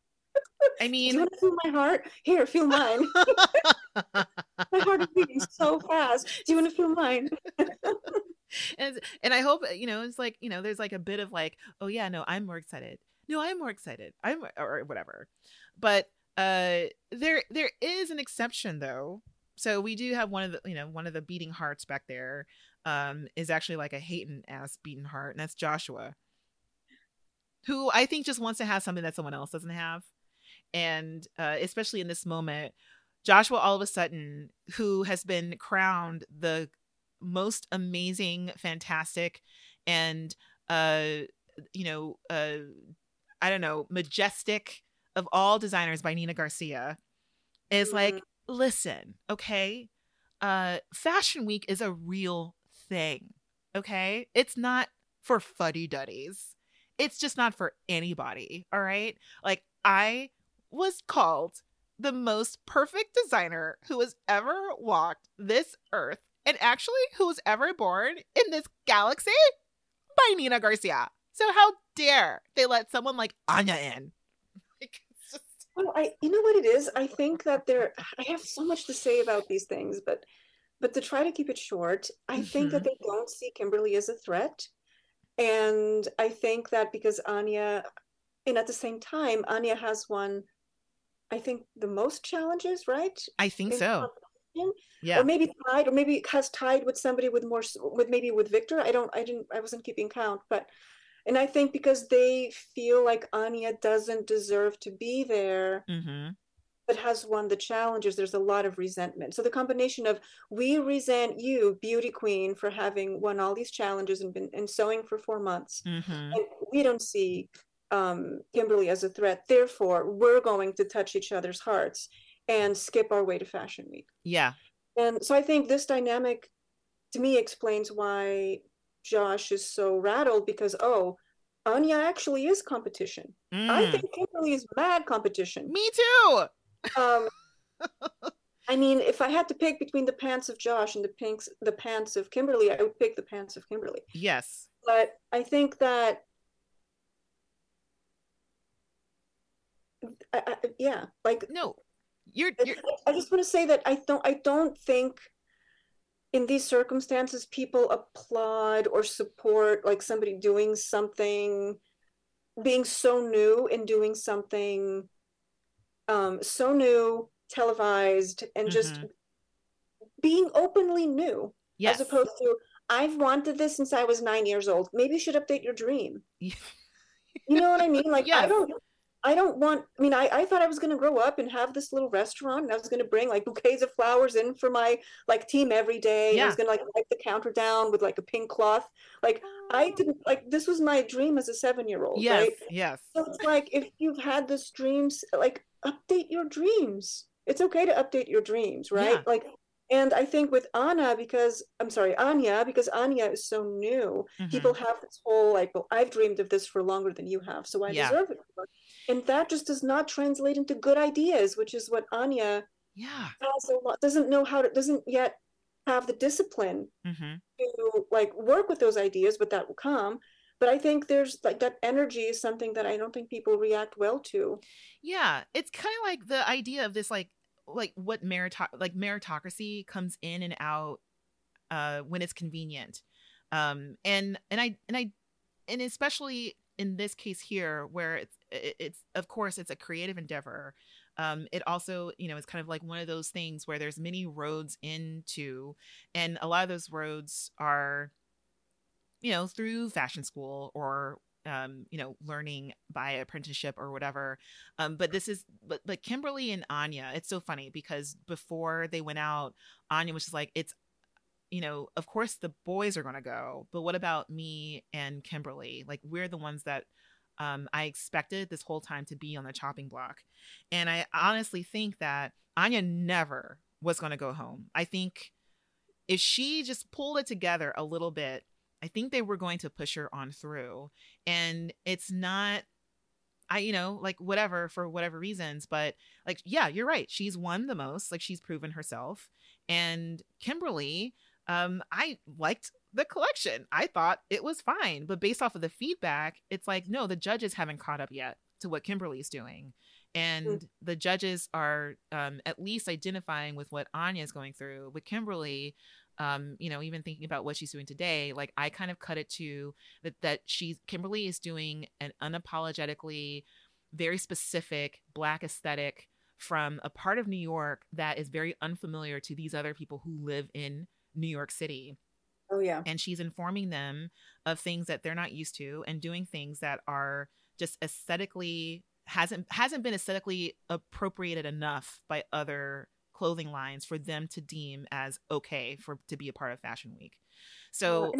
I mean, do you want to feel my heart? Here, feel mine. My heart is beating so fast. Do you want to feel mine? And I hope, you know, it's like, you know, there's like a bit of like, oh yeah, no, I'm more excited. No, I'm more excited. I'm or whatever. But there is an exception though. So we do have one of the beating hearts back there is actually like a hating ass beating heart, and that's Joshua, who I think just wants to have something that someone else doesn't have. And especially in this moment, Joshua all of a sudden, who has been crowned the most amazing, fantastic, and I don't know, majestic of all designers by Nina Garcia, is like, listen, okay, Fashion Week is a real thing, okay? It's not for fuddy-duddies. It's just not for anybody, all right? Like, I was called the most perfect designer who has ever walked this earth, and actually who was ever born in this galaxy, by Nina Garcia. So how dare they let someone like Anya in? Well, you know what it is? I think that I have so much to say about these things, but to try to keep it short, I think that they don't see Kimberly as a threat. And I think that because Anya, and at the same time, Anya has won, I think, the most challenges, right? I think so. Yeah. Or maybe tied, with somebody with Victor. I wasn't keeping count, but, and I think because they feel like Anya doesn't deserve to be there, but has won the challenges, there's a lot of resentment. So the combination of, we resent you, beauty queen, for having won all these challenges and been and sewing for 4 months. And we don't see Kimberly as a threat. Therefore, we're going to touch each other's hearts and skip our way to Fashion Week. Yeah. And so I think this dynamic, to me, explains why Josh is so rattled, because, oh, Anya actually is competition. I think Kimberly is mad competition. Me too. I mean, if I had to pick between the pants of Josh and the pants of Kimberly, I would pick the pants of Kimberly. Yes. But I think that yeah, like no, you're I just want to say that I don't think in these circumstances people applaud or support like somebody doing something, being so new and doing something so new, televised, and just being openly new, yes, as opposed to I've wanted this since I was 9 years old. Maybe you should update your dream. You know what I mean? Like, yes. I thought I was going to grow up and have this little restaurant, and I was going to bring like bouquets of flowers in for my like team every day. Yeah. I was going to like wipe the counter down with like a pink cloth. Like I didn't, like this was my dream as a 7-year-old. Yes. Right? Yes. So it's like, if you've had this dreams, like update your dreams. It's okay to update your dreams. Right. Yeah. Like, and I think with Anya, because Anya is so new, people have this whole like, well, I've dreamed of this for longer than you have, so I deserve it. And that just does not translate into good ideas, which is what Anya has a lot, doesn't yet have the discipline to like work with those ideas, but that will come. But I think there's like that energy is something that I don't think people react well to. Yeah. It's kind of like the idea of this, like what meritocracy comes in and out when it's convenient, and especially in this case here where it's of course it's a creative endeavor. It also, you know, it's kind of like one of those things where there's many roads into, and a lot of those roads are, you know, through fashion school or you know, learning by apprenticeship or whatever. But Kimberly and Anya, it's so funny because before they went out, Anya was just like, it's, you know, of course the boys are going to go, but what about me and Kimberly? Like, we're the ones that I expected this whole time to be on the chopping block. And I honestly think that Anya never was going to go home. I think if she just pulled it together a little bit, I think they were going to push her on through, and it's not, for whatever reasons, but like, yeah, you're right. She's won the most, like she's proven herself. And Kimberly, I liked the collection. I thought it was fine, but based off of the feedback, it's like, no, the judges haven't caught up yet to what Kimberly's doing. And the judges are at least identifying with what Anya is going through. With Kimberly, you know, even thinking about what she's doing today, like I kind of cut it to that Kimberly is doing an unapologetically very specific Black aesthetic from a part of New York that is very unfamiliar to these other people who live in New York City. Oh, yeah. And she's informing them of things that they're not used to and doing things that are just aesthetically hasn't been aesthetically appropriated enough by other clothing lines for them to deem as okay to be a part of Fashion Week. So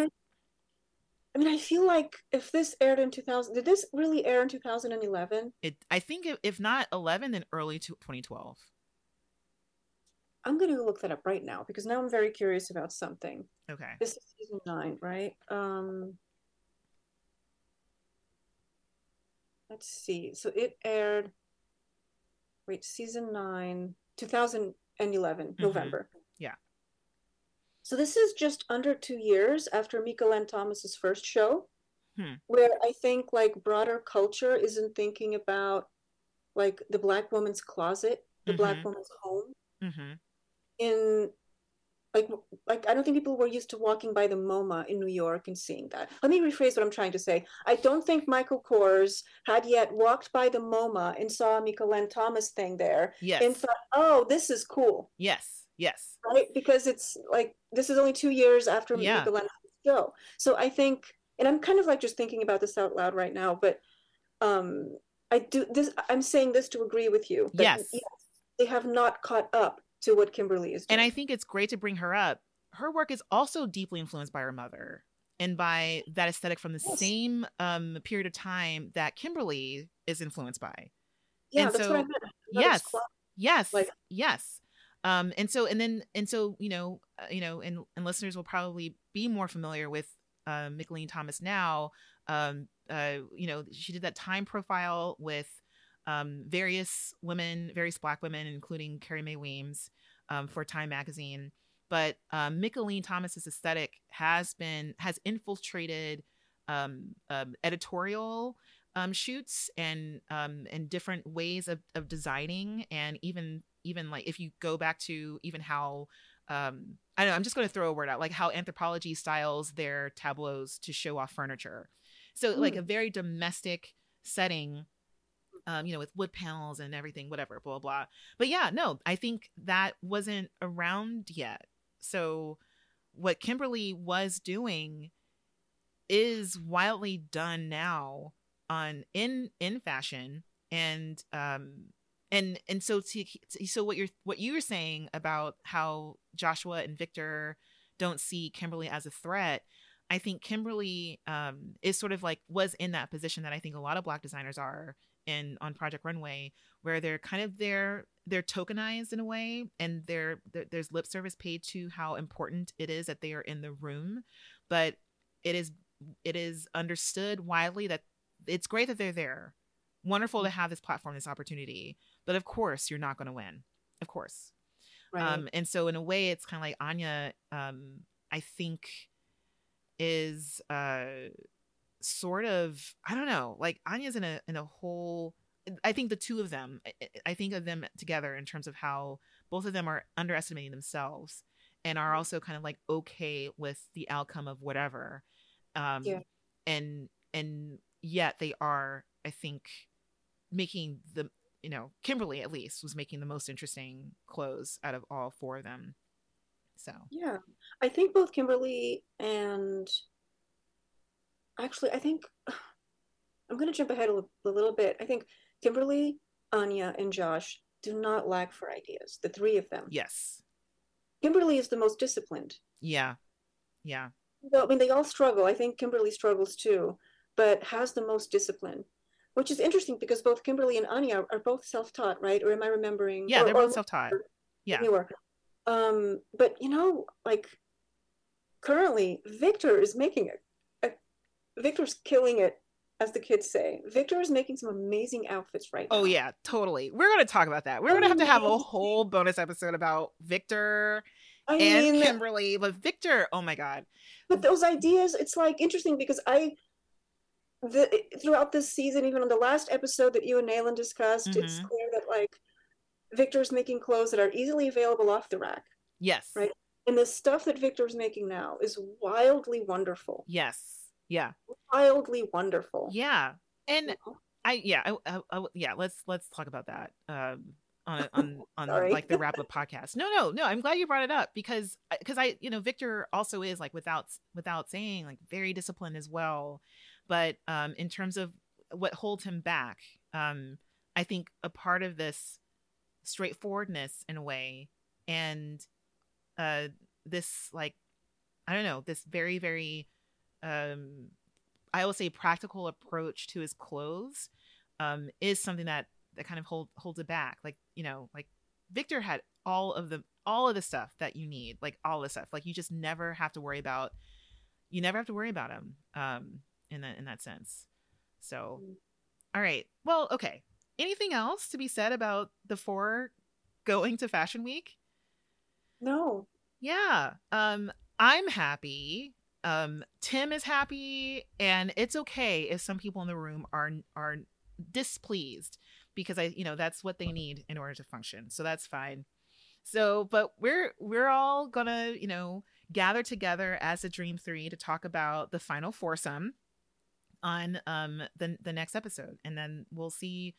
I feel like if this aired in 2000, did this really air in 2011? I think if not 11, then early 2012. I'm going to look that up right now because now I'm very curious about something. Okay. This is season 9, right? Let's see. So it aired, season 9, 2011, November. Yeah. So this is just under 2 years after Mickalene Thomas's first show, where I think like broader culture isn't thinking about like the Black woman's closet, the Black woman's home. In like I don't think people were used to walking by the MoMA in New York and seeing that. Let me rephrase what I'm trying to say. I don't think Michael Kors had yet walked by the MoMA and saw a Mickalene Thomas thing there and thought, oh, this is cool. Yes, yes. Right? Because it's like, this is only 2 years after Mickalene show. So I think, and I'm kind of like just thinking about this out loud right now, but I'm saying this to agree with you. That yes, they have not caught up to what Kimberly is doing. And I think it's great to bring her up. Her work is also deeply influenced by her mother and by that aesthetic from the same period of time that Kimberly is influenced by. Yeah, and that's what I meant. Yes, yes, like, yes. And so, and listeners will probably be more familiar with Mickalene Thomas now. She did that time profile with various Black women, including Carrie Mae Weems, for Time magazine. But Mickalene Thomas's aesthetic has infiltrated editorial shoots and different ways of designing, and even like if you go back to even how I don't know, I'm just going to throw a word out, like how anthropology styles their tableaus to show off furniture. So like a very domestic setting, you know, with wood panels and everything, whatever, blah, blah. But yeah, no, I think that wasn't around yet. So what Kimberly was doing is wildly done now on in fashion. And and so so what you were saying about how Joshua and Victor don't see Kimberly as a threat, I think Kimberly is sort of like was in that position that I think a lot of Black designers are in on Project Runway, where they're kind of they're tokenized in a way, and there's lip service paid to how important it is that they are in the room, but it is understood widely that it's great that they're there. Wonderful to have this platform, this opportunity, but of course you're not going to win, of course. Right. And so in a way, it's kind of like Anya, I think, is sort of, I don't know, like Anya's in a whole. I think the two of them, I think of them together in terms of how both of them are underestimating themselves and are also kind of like okay with the outcome of whatever, and yet they are, I think, making the, you know, Kimberly at least was making the most interesting clothes out of all four of them. So yeah, I think both Kimberly and actually I think I'm going to jump ahead a little bit. I think Kimberly, Anya, and Josh do not lack for ideas. The three of them. Yes. Kimberly is the most disciplined. Yeah. Yeah. I mean, they all struggle. I think Kimberly struggles too, but has the most discipline, which is interesting because both Kimberly and Anya are both self-taught, right? Or am I remembering? Yeah, they're both self-taught. Yeah. But, you know, like currently Victor is making it. Victor's killing it, as the kids say. Victor is making some amazing outfits right now. Oh yeah, totally. We're going to talk about that. We're going to have a whole bonus episode about Victor and Kimberly. But Victor, oh my God. But those ideas, it's like interesting because throughout this season, even on the last episode that you and Nayland discussed, it's clear that like Victor's making clothes that are easily available off the rack. Yes. Right? And the stuff that Victor's making now is wildly wonderful. Yes. Yeah. Wildly wonderful. Yeah. And I let's talk about that on like the wrap up podcast. No, I'm glad you brought it up because I, you know, Victor also is like without saying like very disciplined as well, but in terms of what holds him back, I think a part of this straightforwardness in a way, and this like, I don't know, this very, very I will say practical approach to his clothes is something that kind of holds it back. Like, you know, like Victor had all of the stuff that you need, like all the stuff, like you just never have to worry about. You never have to worry about him in that sense. So, all right. Well, okay. Anything else to be said about the four going to Fashion Week? No. Yeah. I'm happy. Tim is happy, and it's okay if some people in the room are displeased because that's what they need in order to function. So that's fine. So, but we're all gonna, gather together as a Dream Three to talk about the final foursome on the next episode, and then we'll see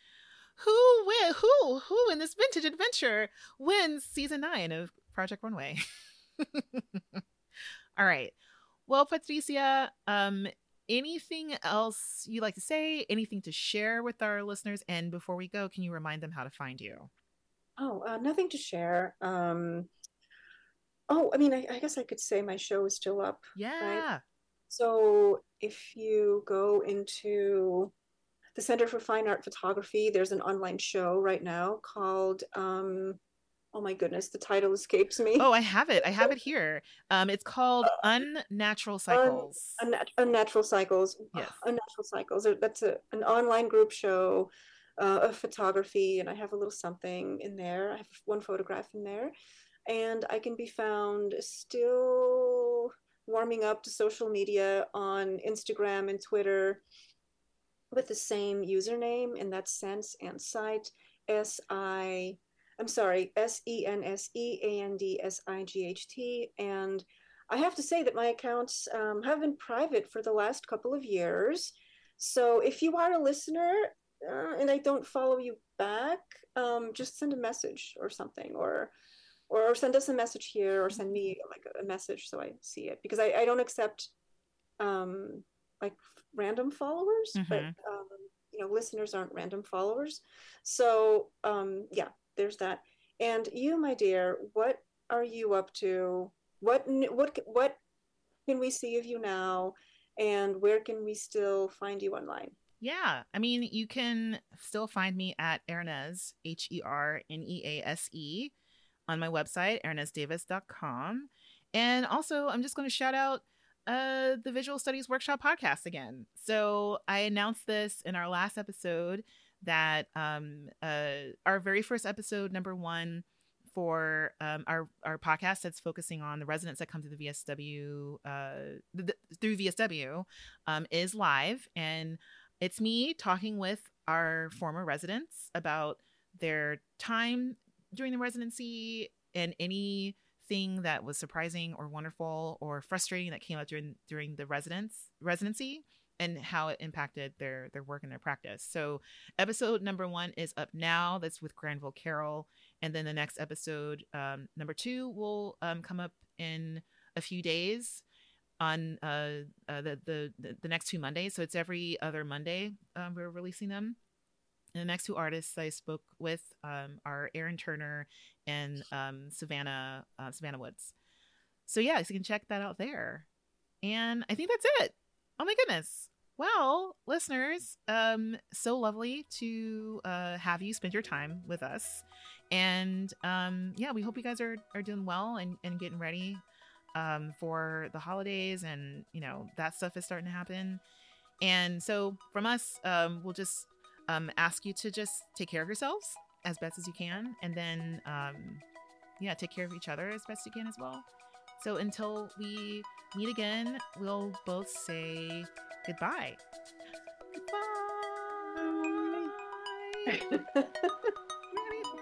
who in this vintage adventure wins season 9 of Project Runway. All right. Well, Patricia, anything else you'd like to say? Anything to share with our listeners? And before we go, can you remind them how to find you? Oh, nothing to share. I guess I could say my show is still up. Yeah. Right? So if you go into the Center for Fine Art Photography, there's an online show right now called... oh my goodness, the title escapes me. Oh, I have it here. It's called Unnatural Cycles. Unnatural Cycles. Yes. Unnatural Cycles. That's an online group show of photography, and I have a little something in there. I have one photograph in there, and I can be found still warming up to social media on Instagram and Twitter. with the same username, and that's Sense and Sight, SENSEANDSIGHT. And I have to say that my accounts have been private for the last couple of years. So if you are a listener and I don't follow you back, just send a message or something, or send us a message here, or send me like a message so I see it, because I don't accept like random followers, but you know, listeners aren't random followers. So yeah, there's that. And you, my dear, what are you up to? What can we see of you now, and where can we still find you online? Yeah. I mean, you can still find me at Hernease, HERNEASE, on my website, herneasedavis.com. And also, I'm just going to shout out the Visual Studies Workshop podcast again. So I announced this in our last episode that our very first episode, number one, for our podcast that's focusing on the residents that come to the VSW through VSW is live, and it's me talking with our former residents about their time during the residency and anything that was surprising or wonderful or frustrating that came up during the residency and how it impacted their work and their practice. So episode number one is up now. That's with Granville Carroll. And then the next episode, number two, will come up in a few days on the next two Mondays. So it's every other Monday we're releasing them. And the next two artists I spoke with are Erin Turner and Savannah Woods. So yeah, so you can check that out there. And I think that's it. Oh my goodness. Well, listeners, so lovely to have you spend your time with us. And yeah, we hope you guys are doing well and getting ready for the holidays, and you know, that stuff is starting to happen. And so from us, we'll just ask you to just take care of yourselves as best as you can, and then yeah, take care of each other as best you can as well. So until we meet again, we'll both say goodbye. Goodbye.